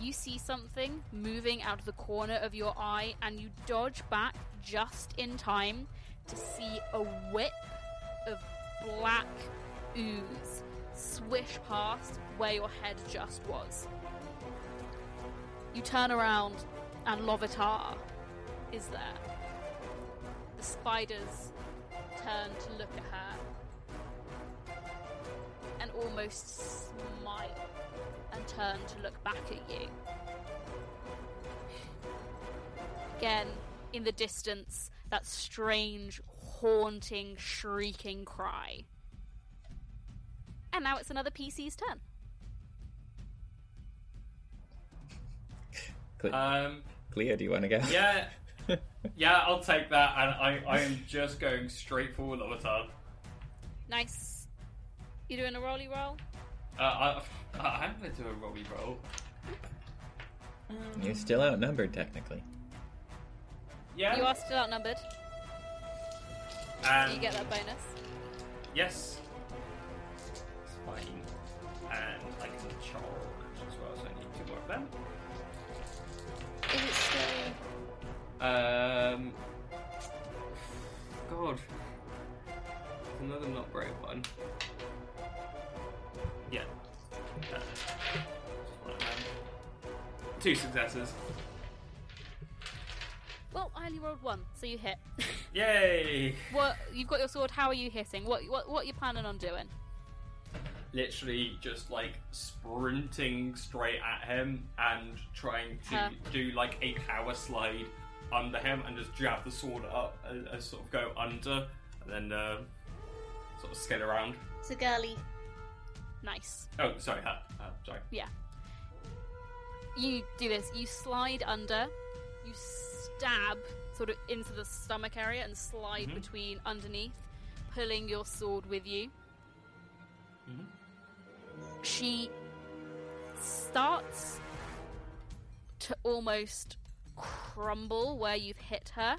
You see something moving out of the corner of your eye, and you dodge back just in time to see a whip of black ooze swish past where your head just was. You turn around, and Lovitar is there. The spiders turn to look at her and almost smile and turn to look back at you. Again, in the distance, that strange, haunting, shrieking cry. And now it's another PC's turn. Cleo, do you want to go? Yeah, yeah, I'll take that, and I am just going straight for Lovitar. Nice. You doing a rolly roll? I'm going to do a rolly roll. You're still outnumbered, technically. Yeah. You are still outnumbered. And you get that bonus. Yes. It's fine. And I can charge as well, so I need to work them. Is it still... God. It's another not brave one. Yeah. Two successes. Well, I only rolled one, so you hit. Yay! What? You've got your sword. How are you hitting? What are you planning on doing? Literally just like sprinting straight at him and trying to do like a power slide under him and just jab the sword up and sort of go under and then sort of skid around. It's a girly. Nice. Oh, sorry, sorry. Yeah. You do this. You slide under. You stab sort of into the stomach area and slide between underneath, pulling your sword with you. Mm-hmm. She starts to almost crumble where you've hit her,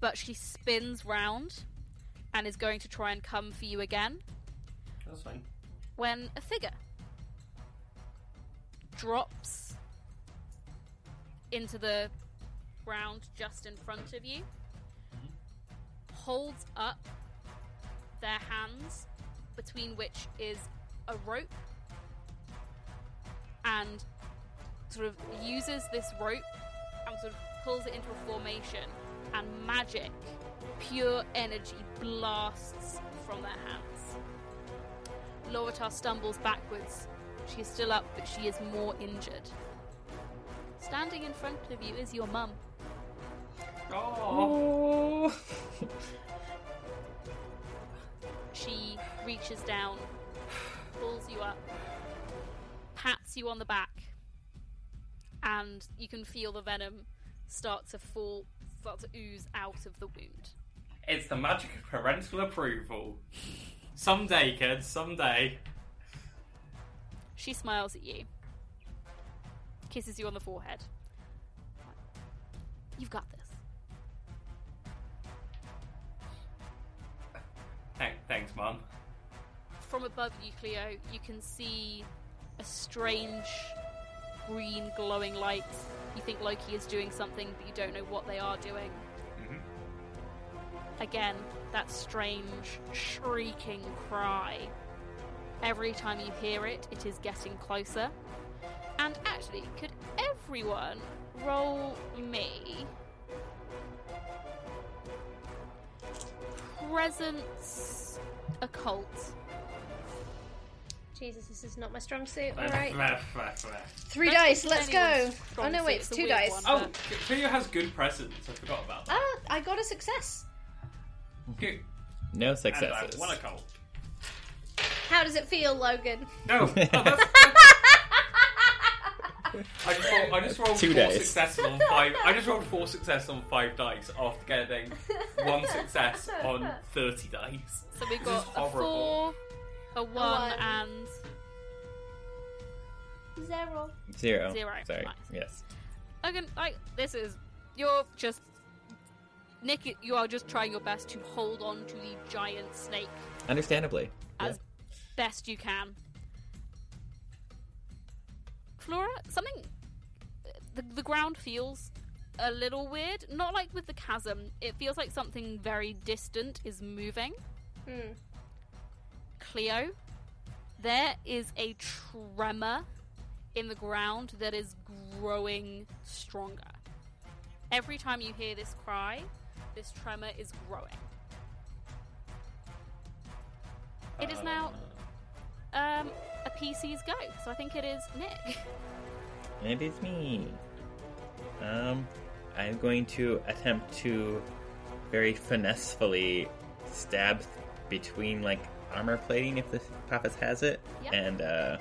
but she spins round and is going to try and come for you again. That's fine. When a figure drops into the ground just in front of you, holds up their hands, between which is a rope, and sort of uses this rope and sort of pulls it into a formation, and magic, pure energy, blasts from their hands. Lovitar stumbles backwards. She is still up, but she is more injured. Standing in front of you is your mum. Oh! She reaches down, pulls you up, pats you on the back, and you can feel the venom start to ooze out of the wound. It's the magic of parental approval. Someday, kids, someday. She smiles at you, kisses you on the forehead. You've got this. Thanks, Mum. From above you, Cleo, you can see a strange green glowing light. You think Loki is doing something, but you don't know what they are doing. Mm-hmm. Again, that strange shrieking cry. Every time you hear it, it is getting closer. And actually, could everyone roll me... Presence occult. Jesus, this is not my strong suit. All right. Three dice, let's go. Oh no, wait, it's two dice. One, but... Oh, Cleo has good presence. I forgot about that. I got a success. Good. No successes. One occult. How does it feel, Logan? No. Oh, that's... I just rolled four success on five dice after getting one success on 30 dice. So we've got a 4, a 1, and... Zero. Sorry. Nice. Yes. You're just Nick, you are just trying your best to hold on to the giant snake. Understandably. As best you can. Flora, something... The ground feels a little weird. Not like with the chasm. It feels like something very distant is moving. Hmm. Cleo, there is a tremor in the ground that is growing stronger. Every time you hear this cry, this tremor is growing. It is now a PC's go, so I think it is Nick. Maybe it's me. I'm going to attempt to very finessefully stab between, like, armor plating, if the Apophis has it, yep. And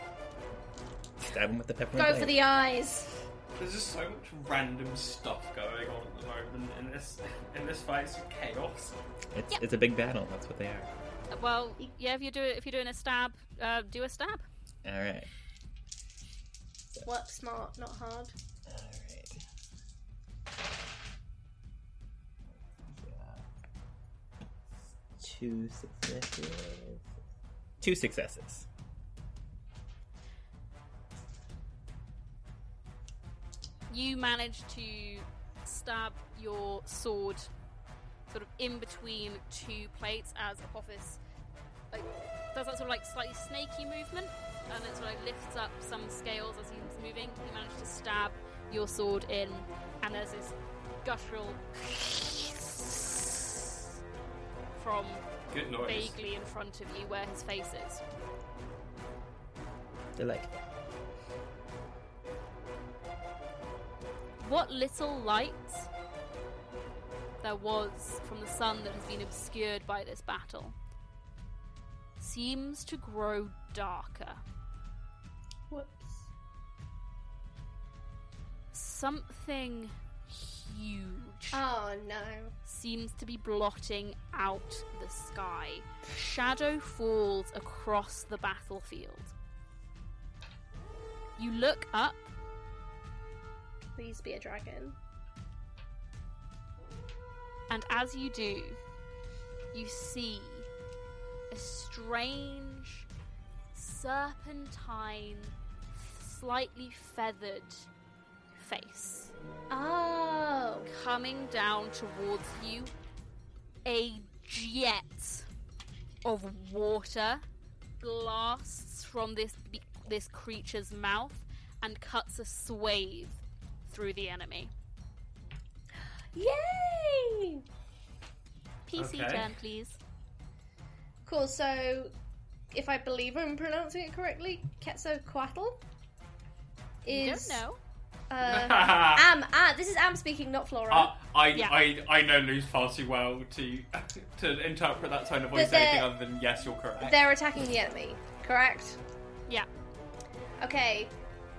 stab him with the peppermint blade. Go for the eyes. There's just so much random stuff going on at the moment in this fight. It's chaos. It's a big battle. That's what they are. Well, yeah. If you're doing a stab, do a stab. All right. Work smart, not hard. All right. Yeah. Two successes. You manage to stab your sword sort of in between two plates as Apophis does that sort of slightly snaky movement, and it sort of lifts up some scales as he's moving. You manage to stab your sword in, and there's this guttural from vaguely in front of you where his face is. Delightful. What little light there was from the sun that has been obscured by this battle seems to grow darker. Whoops. Something huge. Oh no. Seems to be blotting out the sky. Shadow falls across the battlefield. You look up. Please be a dragon. And as you do, you see a strange, serpentine, slightly feathered face. Oh! Coming down towards you, a jet of water blasts from this creature's mouth and cuts a swathe through the enemy. Yay! PC turn, please. Cool, so if I believe I'm pronouncing it correctly, Quetzalcoatl is... You don't know. This is Am speaking, not Flora. I know Luz far too well to interpret that tone of voice anything other than yes, you're correct. They're attacking the enemy, correct? Yeah. Okay,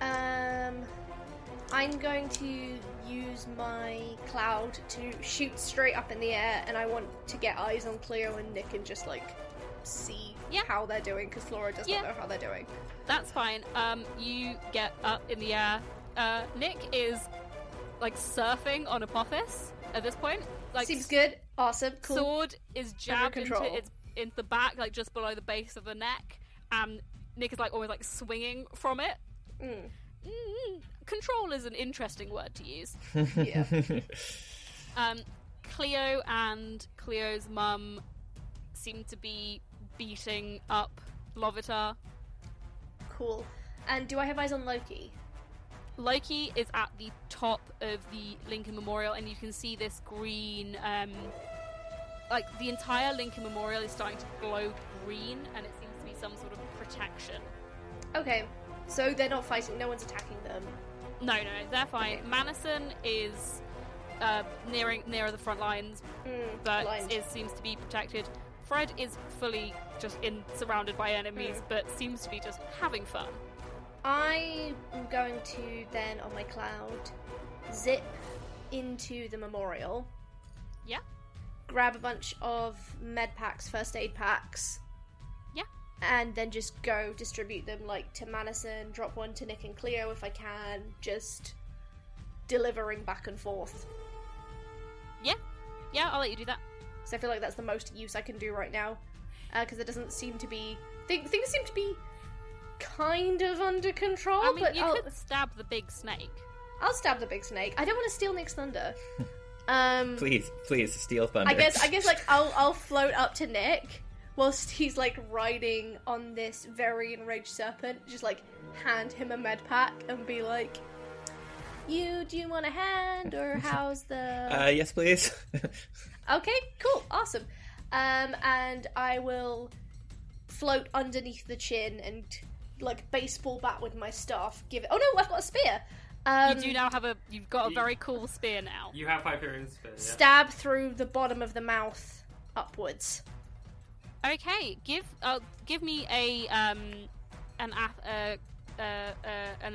I'm going to use my cloud to shoot straight up in the air, and I want to get eyes on Cleo and Nick and just see how they're doing, because Flora does not know how they're doing. That's fine. You get up in the air. Nick is surfing on Apophis at this point. Seems good. Awesome. Cool. Sword is jabbed into the back, just below the base of the neck, and Nick is always swinging from it. Mm. Control is an interesting word to use. Yeah. Cleo and Cleo's mum seem to be beating up Lovitar. Cool. And do I have eyes on Loki? Loki is at the top of the Lincoln Memorial, and you can see this green... the entire Lincoln Memorial is starting to glow green, and it seems to be some sort of protection. Okay. So they're not fighting, no one's attacking them. No, they're fine. Okay. Manison is nearer the front lines, but seems to be protected. Fred is fully just surrounded by enemies, but seems to be just having fun. I am going to then, on my cloud, zip into the memorial. Yeah. Grab a bunch of med packs, first aid packs. And then just go distribute them, to Manison, drop one to Nick and Cleo if I can, just delivering back and forth. Yeah. Yeah, I'll let you do that. So I feel like that's the most use I can do right now, because it doesn't seem to be... Things seem to be kind of under control, I mean, but you could stab the big snake. I'll stab the big snake. I don't want to steal Nick's thunder. Please steal thunder. I guess like I'll float up to Nick whilst he's like riding on this very enraged serpent, just like hand him a med pack and be like, do you want a hand, or how's the... yes, please. Okay, cool, awesome. And I will float underneath the chin and like baseball bat with my staff. Oh no, I've got a spear. You do now have you've got a very cool spear now. You have Hyperion's spear. Yeah. Stab through the bottom of the mouth upwards. Okay, give me an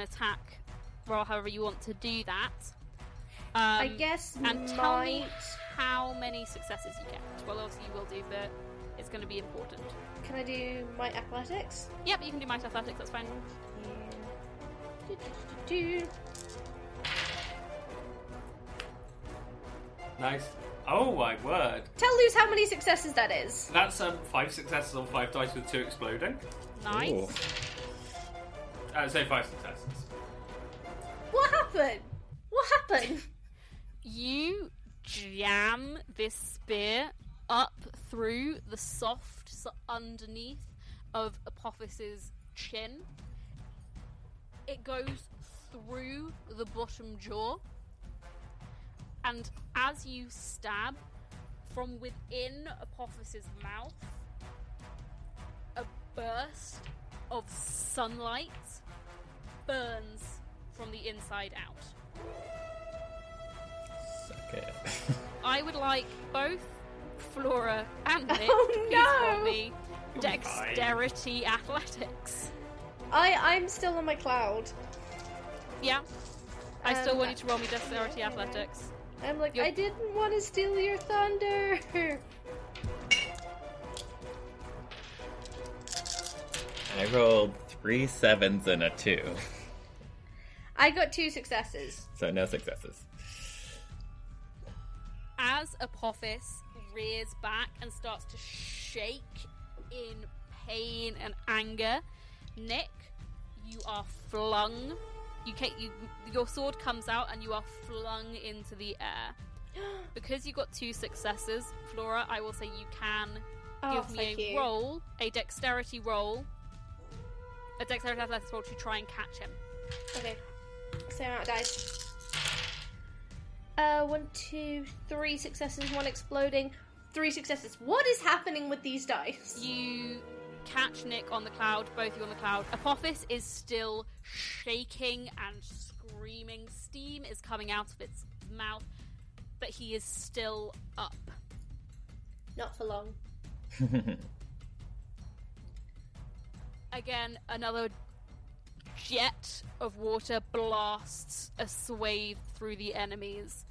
attack roll, however you want to do that. I guess. And tell me how many successes you get. Well, obviously you will do, but it's going to be important. Can I do my athletics? Yep, you can do my athletics. That's fine. Yeah. Nice. Oh my word. Tell Luz how many successes that is. That's 5 successes on 5 dice with 2 exploding. Nice. I'd say 5 successes. What happened? You jam this spear up through the soft underneath of Apophis's chin. It goes through the bottom jaw, and as you stab from within Apophis's mouth, a burst of sunlight burns from the inside out. Suck it. I would like both Flora and Nick to be dexterity athletics. I'm still on my cloud. Yeah. I still want you to roll me dexterity athletics. I'm like, I didn't want to steal your thunder. I rolled 3 sevens and a 2. I got 2 successes. So no successes. As Apophis rears back and starts to shake in pain and anger, Nick, you are flung. Your sword comes out and you are flung into the air. Because you got 2 successes, Flora, I will say you can give me roll, a dexterity athletics roll to try and catch him. Okay. Same amount of dice. 1, 2, 3 successes, 1 exploding, 3 successes. What is happening with these dice? You catch Nick on the cloud, both of you on the cloud. Apophis is still shaking and screaming. Steam is coming out of its mouth, but he is still up. Not for long. Again, another jet of water blasts a swathe through the enemies.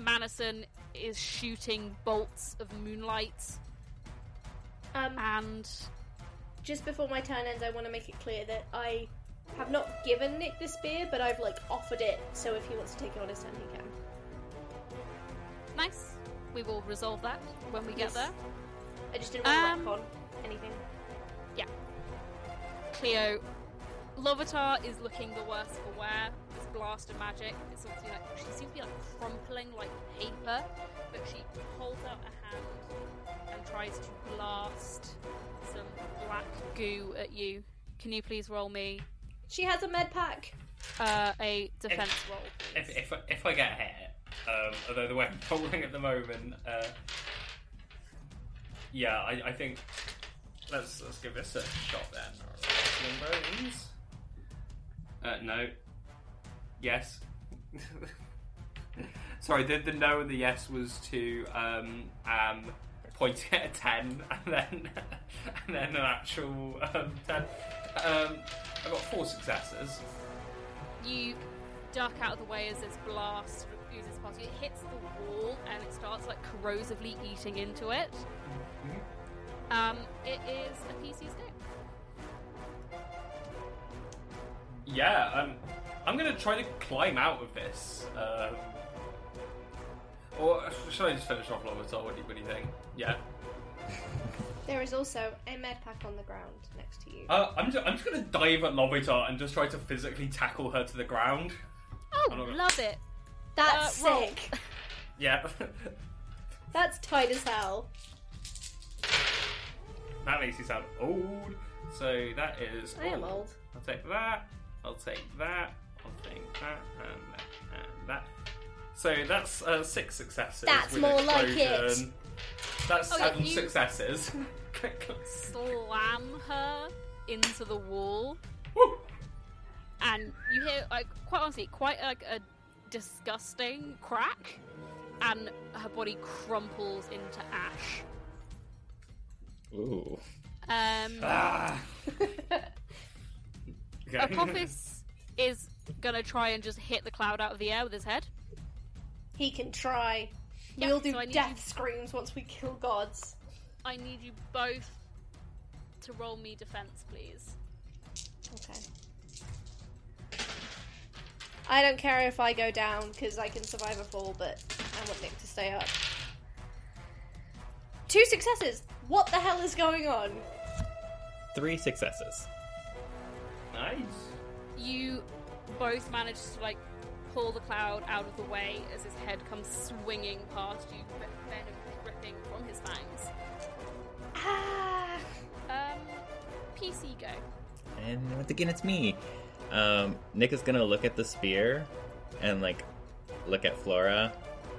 Manison is shooting bolts of moonlight. And just before my turn ends, I want to make it clear that I have not given Nick the spear, but I've like offered it, so if he wants to take it on his turn, he can. Nice. We will resolve that when we get there. I just didn't want to work on anything. Yeah. Cleo, Lovitar is looking the worse for wear. This blast of magic, it's obviously like, she seems to be like crumpling like paper, but she holds out a hand and tries to blast some black goo at you. Can you please roll me? She has a med pack. A defense roll. If I get hit, although the way I'm rolling at the moment, I think let's give this a shot then. No. Yes. Sorry, the no and the yes was to point at a 10 and then an actual 10. I got 4 successes. You duck out of the way as this blast oozes past you. It hits the wall and it starts like corrosively eating into it. Mm-hmm. It is a PC stick. Yeah, I'm going to try to climb out of this. Or should I just finish off Lovitar? What do you think? Yeah. There is also a med pack on the ground next to you. I'm just going to dive at Lovitar and just try to physically tackle her to the ground. Oh, love it. That's sick. Roll. Yeah. That's tight as hell. That makes you sound old. So that is... I am old. I'll take that. I'll take that. I'll take that. And that. So that's 6 successes. That's more explosion. Like it. That's 7 successes. Slam her into the wall. Woo! And you hear, like, quite honestly, quite like a disgusting crack, and her body crumples into ash. Ooh. Okay. Apophis is gonna try and just hit the cloud out of the air with his head. He can try. Yep, we'll do screams once we kill gods. I need you both to roll me defense, please. Okay. I don't care if I go down, because I can survive a fall, but I want Nick to stay up. 2 successes! What the hell is going on? 3 successes. Nice. You both managed to, like, pull the cloud out of the way as his head comes swinging past you, venom dripping from his fangs. Ah! PC, go. And once again, it's me. Nick is gonna look at the spear and, like, look at Flora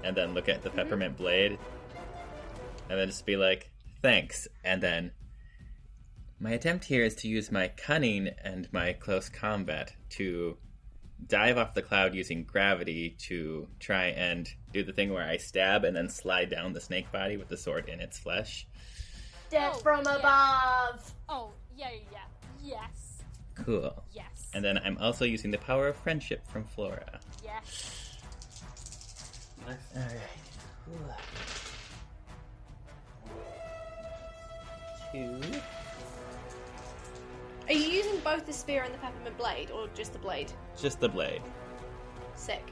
and then look at the peppermint blade and then just be like, thanks. And then, my attempt here is to use my cunning and my close combat to dive off the cloud using gravity to try and do the thing where I stab and then slide down the snake body with the sword in its flesh. Death from above! Oh, yeah. Yes. Cool. Yes. And then I'm also using the power of friendship from Flora. Yes. Nice. Alright. 2. Are you using both the spear and the peppermint blade, or just the blade? Just the blade. Sick.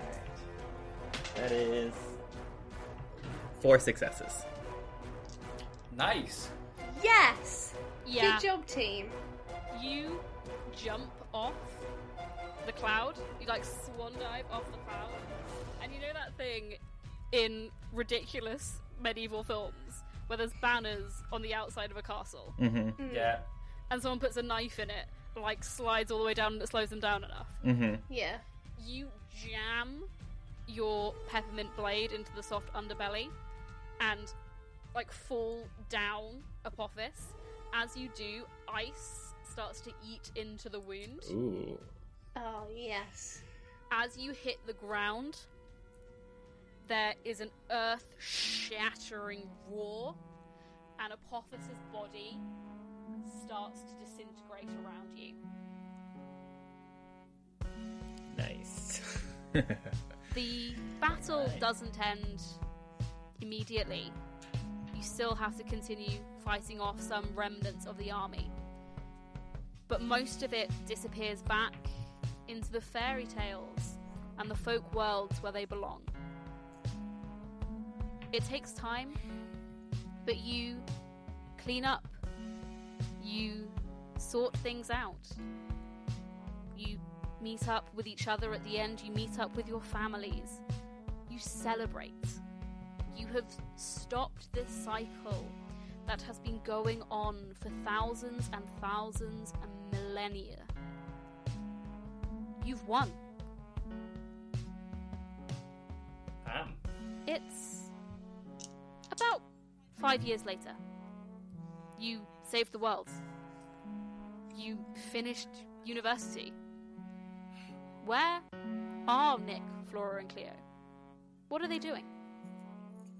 Alright. That is 4 successes. Nice. Yes! Yeah. Good job, team. You jump off the cloud. You, like, swan dive off the cloud. And you know that thing in ridiculous medieval films where there's banners on the outside of a castle? Mm-hmm. Mm. Yeah. And someone puts a knife in it, like, slides all the way down and it slows them down enough. Mm-hmm. Yeah. You jam your peppermint blade into the soft underbelly and, like, fall down Apophis. As you do, ice starts to eat into the wound. Ooh. Oh, yes. As you hit the ground, there is an earth-shattering roar, and Apophis's body starts to disintegrate around you. Nice. The battle doesn't end immediately. You still have to continue fighting off some remnants of the army. But most of it disappears back into the fairy tales and the folk worlds where they belong. It takes time, but you clean up. You sort things out. You meet up with each other at the end. You meet up with your families. You celebrate. You have stopped this cycle that has been going on for thousands and thousands and millennia. You've won. It's about 5 years later. You saved the world. You finished university. Where are Nick, Flora, and Cleo? What are they doing?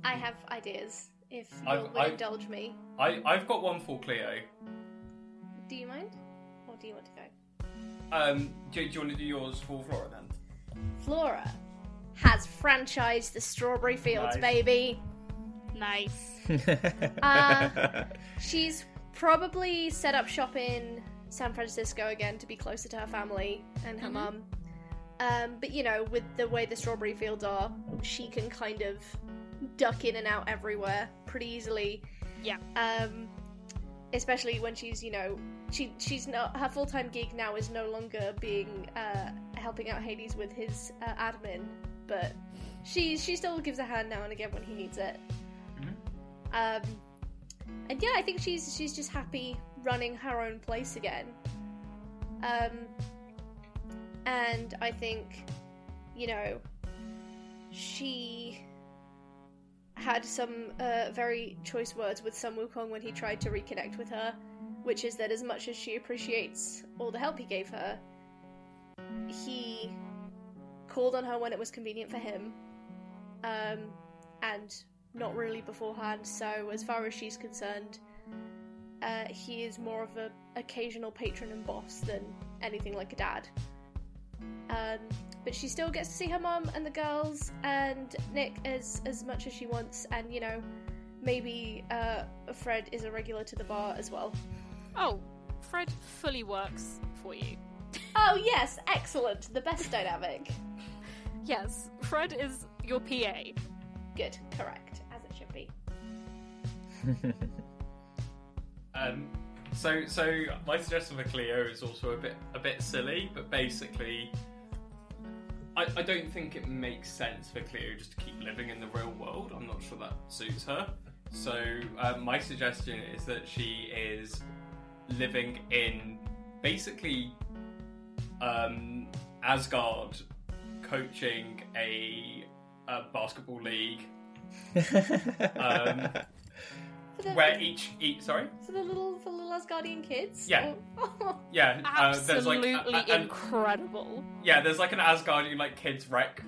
I have ideas, if you'll indulge me. I've got one for Cleo. Do you mind? Or do you want to go? Do you want to do yours for Flora, then? Flora has franchised the Strawberry Fields, baby. Nice. She's probably set up shop in San Francisco again to be closer to her family and her mum. But, you know, with the way the strawberry fields are, she can kind of duck in and out everywhere pretty easily. Yeah. Especially when she's, you know, she's not, her full-time gig now is no longer being, helping out Hades with his admin, but she still gives a hand now and again when he needs it. Mm-hmm. And yeah, I think she's just happy running her own place again. And I think, you know, she had some very choice words with Sun Wukong when he tried to reconnect with her, which is that as much as she appreciates all the help he gave her, he called on her when it was convenient for him, and not really beforehand. So as far as she's concerned, he is more of an occasional patron and boss than anything like a dad. But she still gets to see her mum and the girls and Nick as much as she wants, and, you know, maybe Fred is a regular to the bar as well. Oh, Fred fully works for you. Oh yes, excellent, the best dynamic. Yes, Fred is your PA. Good, correct, as it should be. So my suggestion for Cleo is also a bit silly, but basically, I don't think it makes sense for Cleo just to keep living in the real world. I'm not sure that suits her. So my suggestion is that she is living in basically Asgard, coaching a basketball league. Where each sorry? For the little Asgardian kids? Yeah. Oh. Yeah. Absolutely incredible. Yeah, there's like an Asgardian kids rec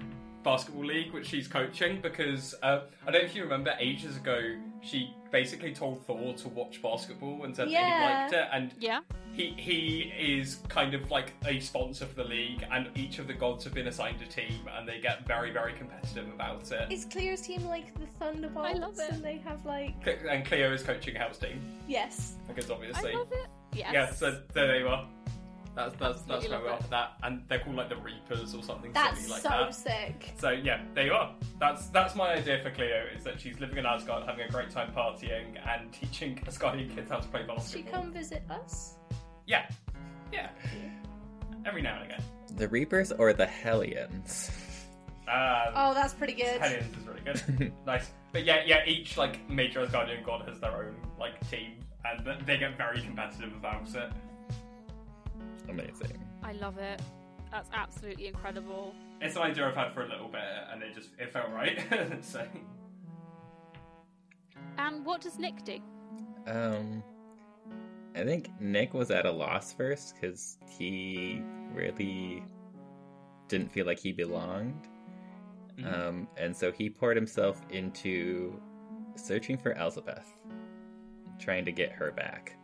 basketball league which she's coaching, because I don't know if you remember, ages ago she basically told Thor to watch basketball and said that he liked it, and he is kind of like a sponsor for the league, and each of the gods have been assigned a team and they get very, very competitive about it. Is Cleo's team like the Thunderbolts? I love it. And they have and Cleo is coaching Hell's team. Yes. Because obviously. I love it. Yes. Yeah, so there you are. That's where we're off at that, and they're called the Reapers or something. That's silly that. Sick. So yeah, there you are. That's my idea for Cleo, is that she's living in Asgard, having a great time partying and teaching Asgardian kids how to play basketball. She come visit us? Yeah. Every now and again. The Reapers or the Hellions? Oh, that's pretty good. Hellions is really good. Nice. But yeah, each major Asgardian god has their own team, and they get very competitive about it. Amazing. I love it. That's absolutely incredible. It's an idea I've had for a little bit, and it felt right. So. And what does Nick do? I think Nick was at a loss first because he really didn't feel like he belonged. Mm-hmm. And so he poured himself into searching for Elzabeth, trying to get her back.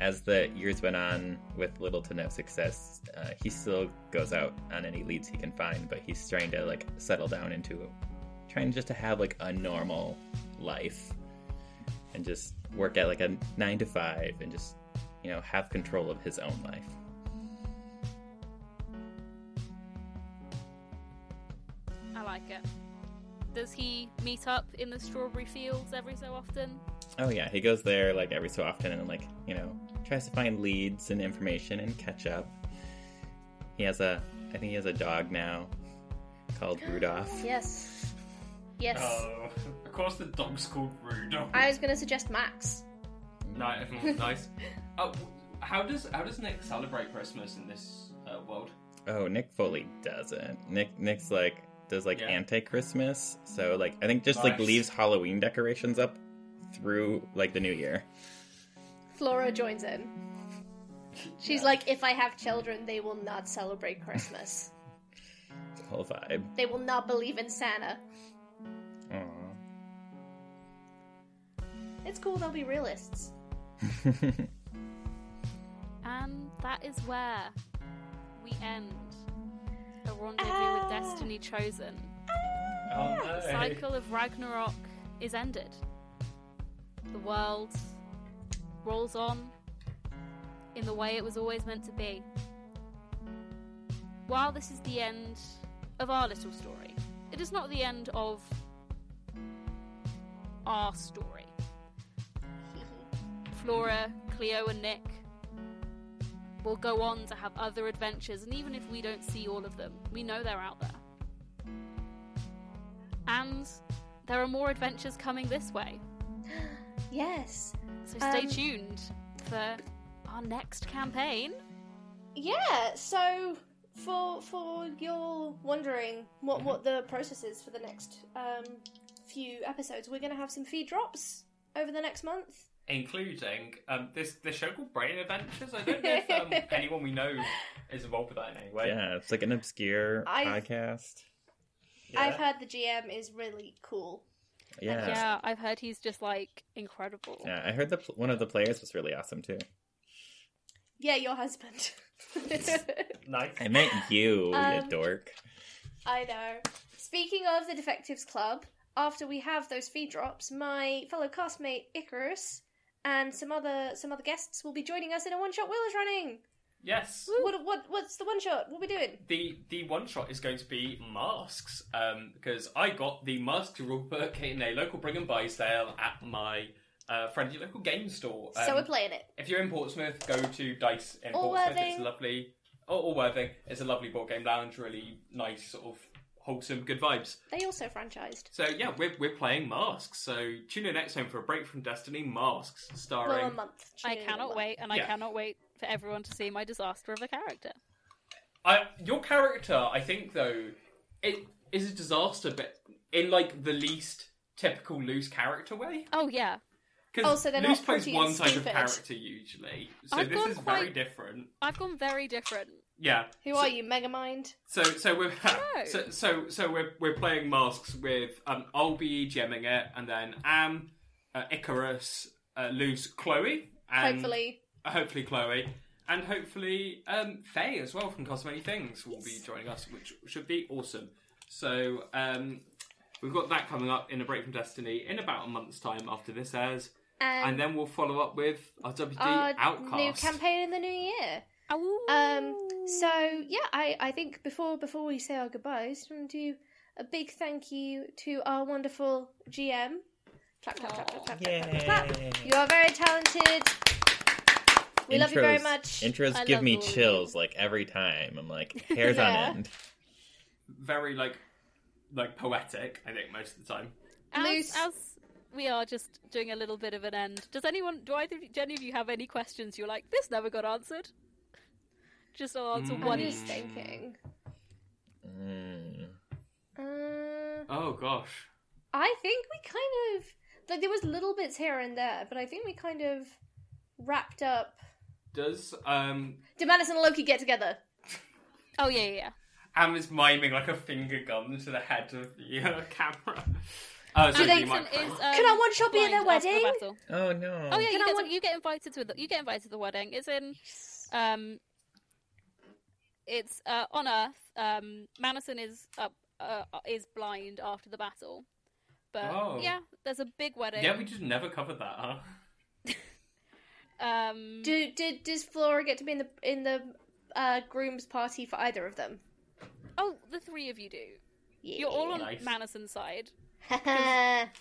As the years went on with little to no success, he still goes out on any leads he can find, but he's trying to settle down into trying just to have a normal life and just work at a 9-to-5 and just, you know, have control of his own life. I like it. Does he meet up in the strawberry fields every so often? Oh yeah, he goes there every so often and you know, tries to find leads and information and catch up. I think he has a dog now called Rudolph. Yes. Oh, of course the dog's called Rudolph. I was going to suggest Max. Nice. Oh, how does Nick celebrate Christmas in this world? Oh, Nick fully doesn't. Nick's anti-Christmas, so I think just leaves Halloween decorations up through the new year. Flora joins in. She's if I have children, they will not celebrate Christmas. Whole vibe. They will not believe in Santa. Aww. It's cool, they'll be realists. And that is where we end A Rendezvous with Destiny Chosen. The cycle of Ragnarok is ended. The world rolls on, in the way it was always meant to be. While this is the end of our little story, it is not the end of our story. Flora, Cleo and Nick will go on to have other adventures, and even if we don't see all of them, we know they're out there. And there are more adventures coming this way. Yes. So stay tuned for our next campaign. Yeah, so for your wondering what the process is for the next few episodes, we're going to have some feed drops over the next month. Including this show called Brain Adventures. I don't know if anyone we know is involved with that in any way. Yeah, it's like an obscure podcast. Yeah. I've heard the GM is really cool. Yeah, I've heard he's just like incredible. Yeah, I heard one of the players was really awesome too. Yeah, your husband. Nice. I meant you dork. I know. Speaking of the Defectives Club, after we have those feed drops, my fellow castmate Icarus and some other guests will be joining us in a one shot Will is running. Yes. What's the one shot? What are we doing? The one shot is going to be Masks, because I got the Masks rulebook in a local bring and buy sale at my friendly local game store. So we're playing it. If you're in Portsmouth, go to Dice in Portsmouth. It's lovely. Or Worthing. It's a lovely board game lounge. Really nice, sort of wholesome, good vibes. They also franchised. So yeah, we're playing Masks. So tune in next time for a break from Destiny. Masks, starring. Well, a month. I cannot wait, and I cannot wait for everyone to see my disaster of a character. Your character, I think, though, it is a disaster, but in like the least typical loose character way. Oh yeah. Because loose plays one type of character usually, so this is very different. I've gone very different. Yeah. Who are you, Megamind? So we're we're playing Masks with I'll be GMing it, and then Am, Icarus, Luz, Chloe, and hopefully Chloe, and hopefully Faye as well from Cosmic Many Things will be joining us, which should be awesome. So we've got that coming up in A Break from Destiny in about a month's time after this airs, and then we'll follow up with our WD Outcast new campaign in the new year. So yeah, I think before we say our goodbyes, I want to do a big thank you to our wonderful GM. Clap, clap, clap, clap, clap, clap, clap, clap. You are very talented. We love you very much. Intros give me chills like every time. I'm like, hair's on end. Very like poetic, I think, most of the time. As we are just doing a little bit of an end, do any of you have any questions you're like, this never got answered? Just I'll answer what he's thinking. Oh gosh. I think we kind of, like, there was little bits here and there, but I think we kind of wrapped up. Do Manus and Loki get together? Oh yeah. Am is miming like a finger gun to the head of the camera. Oh, so can I one shot be at their wedding? Oh no! Oh yeah, you get invited to the wedding. It's in, it's on Earth. Manison is blind after the battle, but yeah, there's a big wedding. Yeah, we just never covered that, huh? Does Flora get to be in the groom's party for either of them? Oh, the three of you do. Yeah, you're all on Manison's side.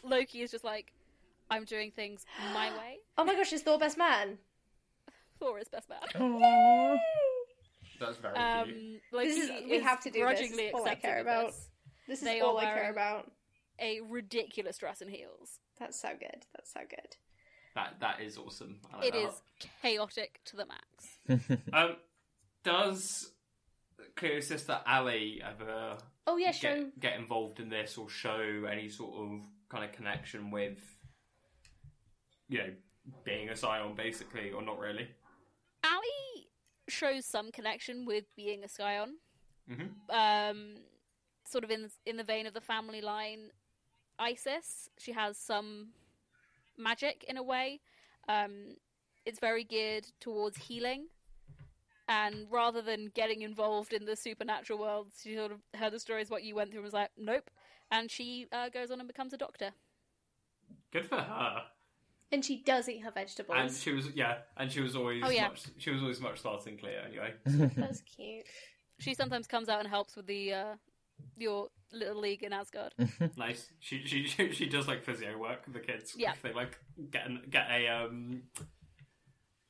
Loki is just like, I'm doing things my way. Oh my gosh, is Thor best man? Thor is best man. Yay! That's very cute. We have to do this. It's all I care about. This is all I care about. A ridiculous dress and heels. That's so good. That is awesome. It is chaotic to the max. Does Cleo's sister Ali ever get involved in this or show any sort of kind of connection with, you know, being a Scion basically, or not really? Ali shows some connection with being a Scion, sort of in the vein of the family line Isis. She has some magic in a way. It's very geared towards healing. And rather than getting involved in the supernatural world, she sort of heard the stories what you went through and was like, nope. And she goes on and becomes a doctor. Good for her. And she does eat her vegetables. And she was, always much smarter than Cleo anyway. That's cute. She sometimes comes out and helps with the your little league in Asgard. Nice. She does like physio work with the kids. Yeah. If they like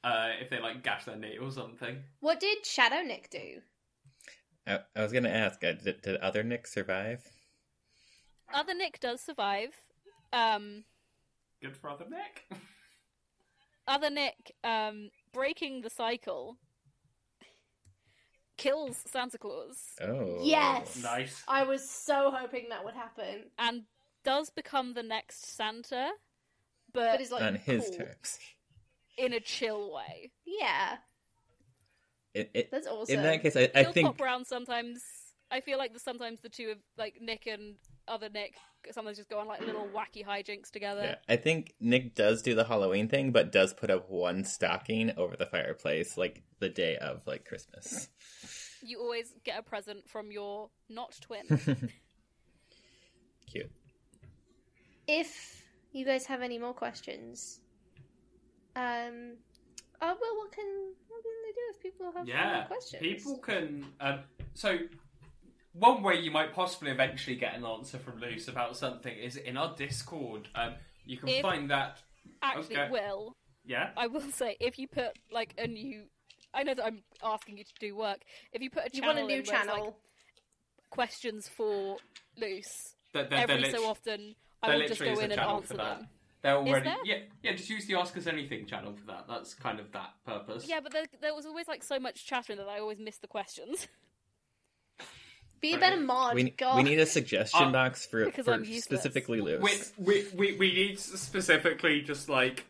if they like gash their knee or something. What did Shadow Nick do? I was going to ask, did other Nick survive? Other Nick does survive. Good for other Nick. Other Nick, breaking the cycle, kills Santa Claus. Oh. Yes. Nice. I was so hoping that would happen. And does become the next Santa, but is like on his terms. In a chill way. Yeah. That's awesome. In that case, I think... He'll pop around sometimes. I feel like sometimes the two of, like, Nick and other Nick sometimes just go on, like, little wacky hijinks together. Yeah, I think Nick does do the Halloween thing, but does put up one stocking over the fireplace, like, the day of, like, Christmas. You always get a present from your not-twin. Cute. If you guys have any more questions... Oh, well, what can they do if people have questions? People can... so, one way you might possibly eventually get an answer from Luce about something is in our Discord. You can find that... Actually, Will. Yeah? I will say, if you put, like, a new... I know that I'm asking you to do work. If you put a channel in where it's, like, questions for Luce, every so often, I will just go in and answer them. They're already... Yeah, just use the Ask Us Anything channel for that. That's kind of that purpose. Yeah, but there was always, like, so much chattering that I always missed the questions. Be a better mod, we need a suggestion box for specifically Luce. We need specifically just, like...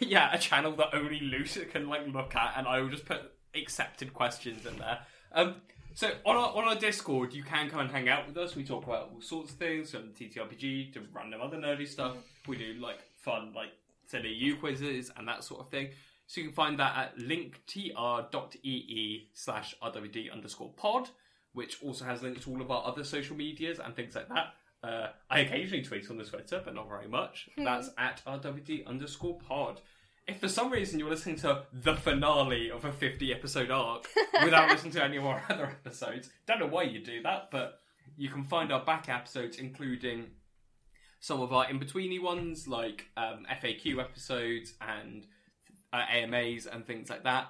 Yeah, a channel that only Luce can, like, look at, and I will just put accepted questions in there. So, on our Discord, you can come and hang out with us. We talk about all sorts of things, from TTRPG to random other nerdy stuff. We do, like, fun, like, silly U quizzes and that sort of thing. So you can find that at linktr.ee/rwd_pod, which also has links to all of our other social medias and things like that. I occasionally tweet on the Twitter, but not very much. That's at rwd_pod. If for some reason you're listening to the finale of a 50-episode arc without listening to any of our other episodes, don't know why you do that, but you can find our back episodes, including some of our in-betweeny ones, like FAQ episodes and AMAs and things like that,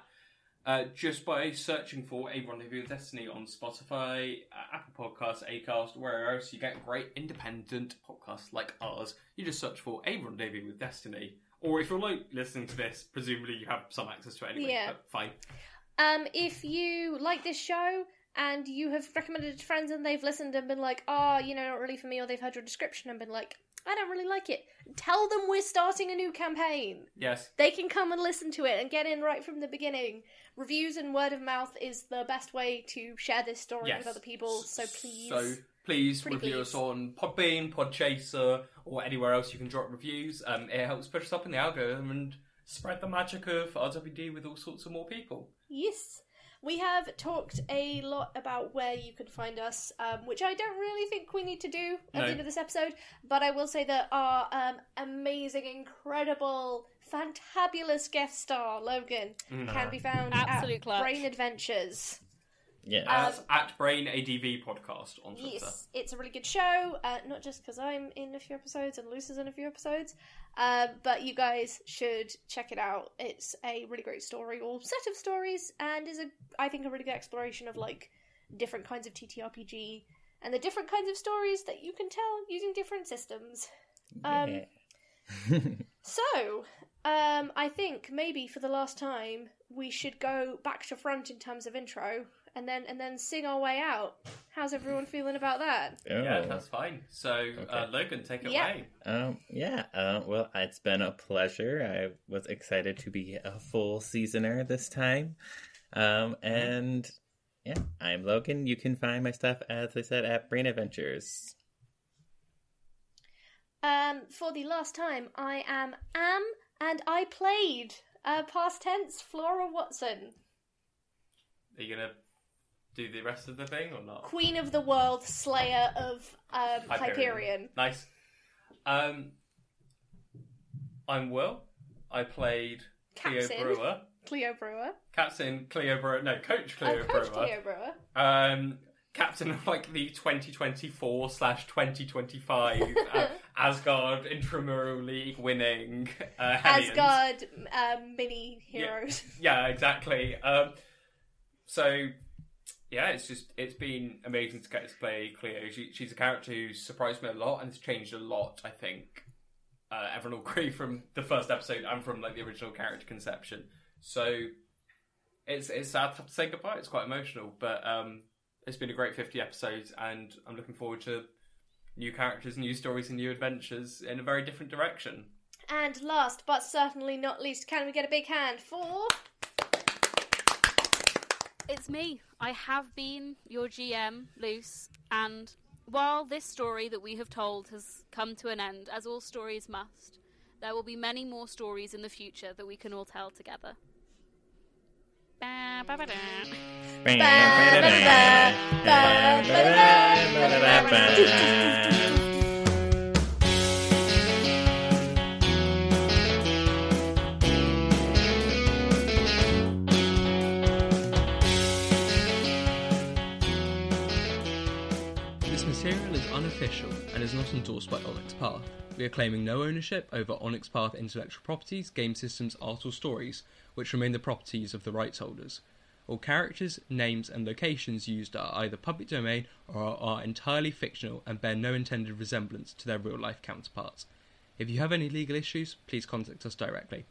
just by searching for A Rendezvous with Destiny on Spotify, Apple Podcasts, Acast, wherever else you get great independent podcasts like ours. You just search for A Rendezvous with Destiny. Or if you're like listening to this, presumably you have some access to it anyway, but fine. If you like this show and you have recommended it to friends and they've listened and been like, not really for me, or they've heard your description and been like, I don't really like it, tell them we're starting a new campaign. Yes. They can come and listen to it and get in right from the beginning. Reviews and word of mouth is the best way to share this story with other people, so please... Please review us on Podbean, Podchaser, or anywhere else you can drop reviews. It helps push us up in the algorithm and spread the magic of RWD with all sorts of more people. Yes. We have talked a lot about where you can find us, which I don't really think we need to do at the end of this episode, but I will say that our amazing, incredible, fantabulous guest star, Logan, can be found at Brain Adventures. Yeah, at Brain ADV Podcast on Twitter. Yes, it's a really good show, not just because I'm in a few episodes and Luce is in a few episodes, but you guys should check it out. It's a really great story, or set of stories, and is, I think, a really good exploration of, like, different kinds of TTRPG and the different kinds of stories that you can tell using different systems. So... I think maybe for the last time we should go back to front in terms of intro, and then sing our way out. How's everyone feeling about that? Oh. Yeah, that's fine. So, okay. Logan, take it away. Well, it's been a pleasure. I was excited to be a full seasoner this time. I'm Logan. You can find my stuff, as I said, at Brain Adventures. For the last time, I am Am. And I played, past tense, Flora Watson. Are you going to do the rest of the thing or not? Queen of the World, Slayer of Hyperion. Nice. I'm Will. I played Coach Cleo Brewer. Captain of like the 2024/2025 Asgard Intramural League winning Asgard mini heroes. Yeah, exactly. So yeah, it's been amazing to get to play Cleo. She's a character who surprised me a lot and has changed a lot. I think everyone will agree from the first episode and from like the original character conception. So it's sad to have to say goodbye. It's quite emotional, but it's been a great 50 episodes, and I'm looking forward to new characters, new stories, and new adventures in a very different direction. And last, but certainly not least, can we get a big hand for... It's me. I have been your GM, Luce, and while this story that we have told has come to an end, as all stories must, there will be many more stories in the future that we can all tell together. This material is unofficial and is not endorsed by Onyx Path. We are claiming no ownership over Onyx Path intellectual properties, game systems, art or stories, which remain the properties of the rights holders. All characters, names and locations used are either public domain or are entirely fictional and bear no intended resemblance to their real-life counterparts. If you have any legal issues, please contact us directly.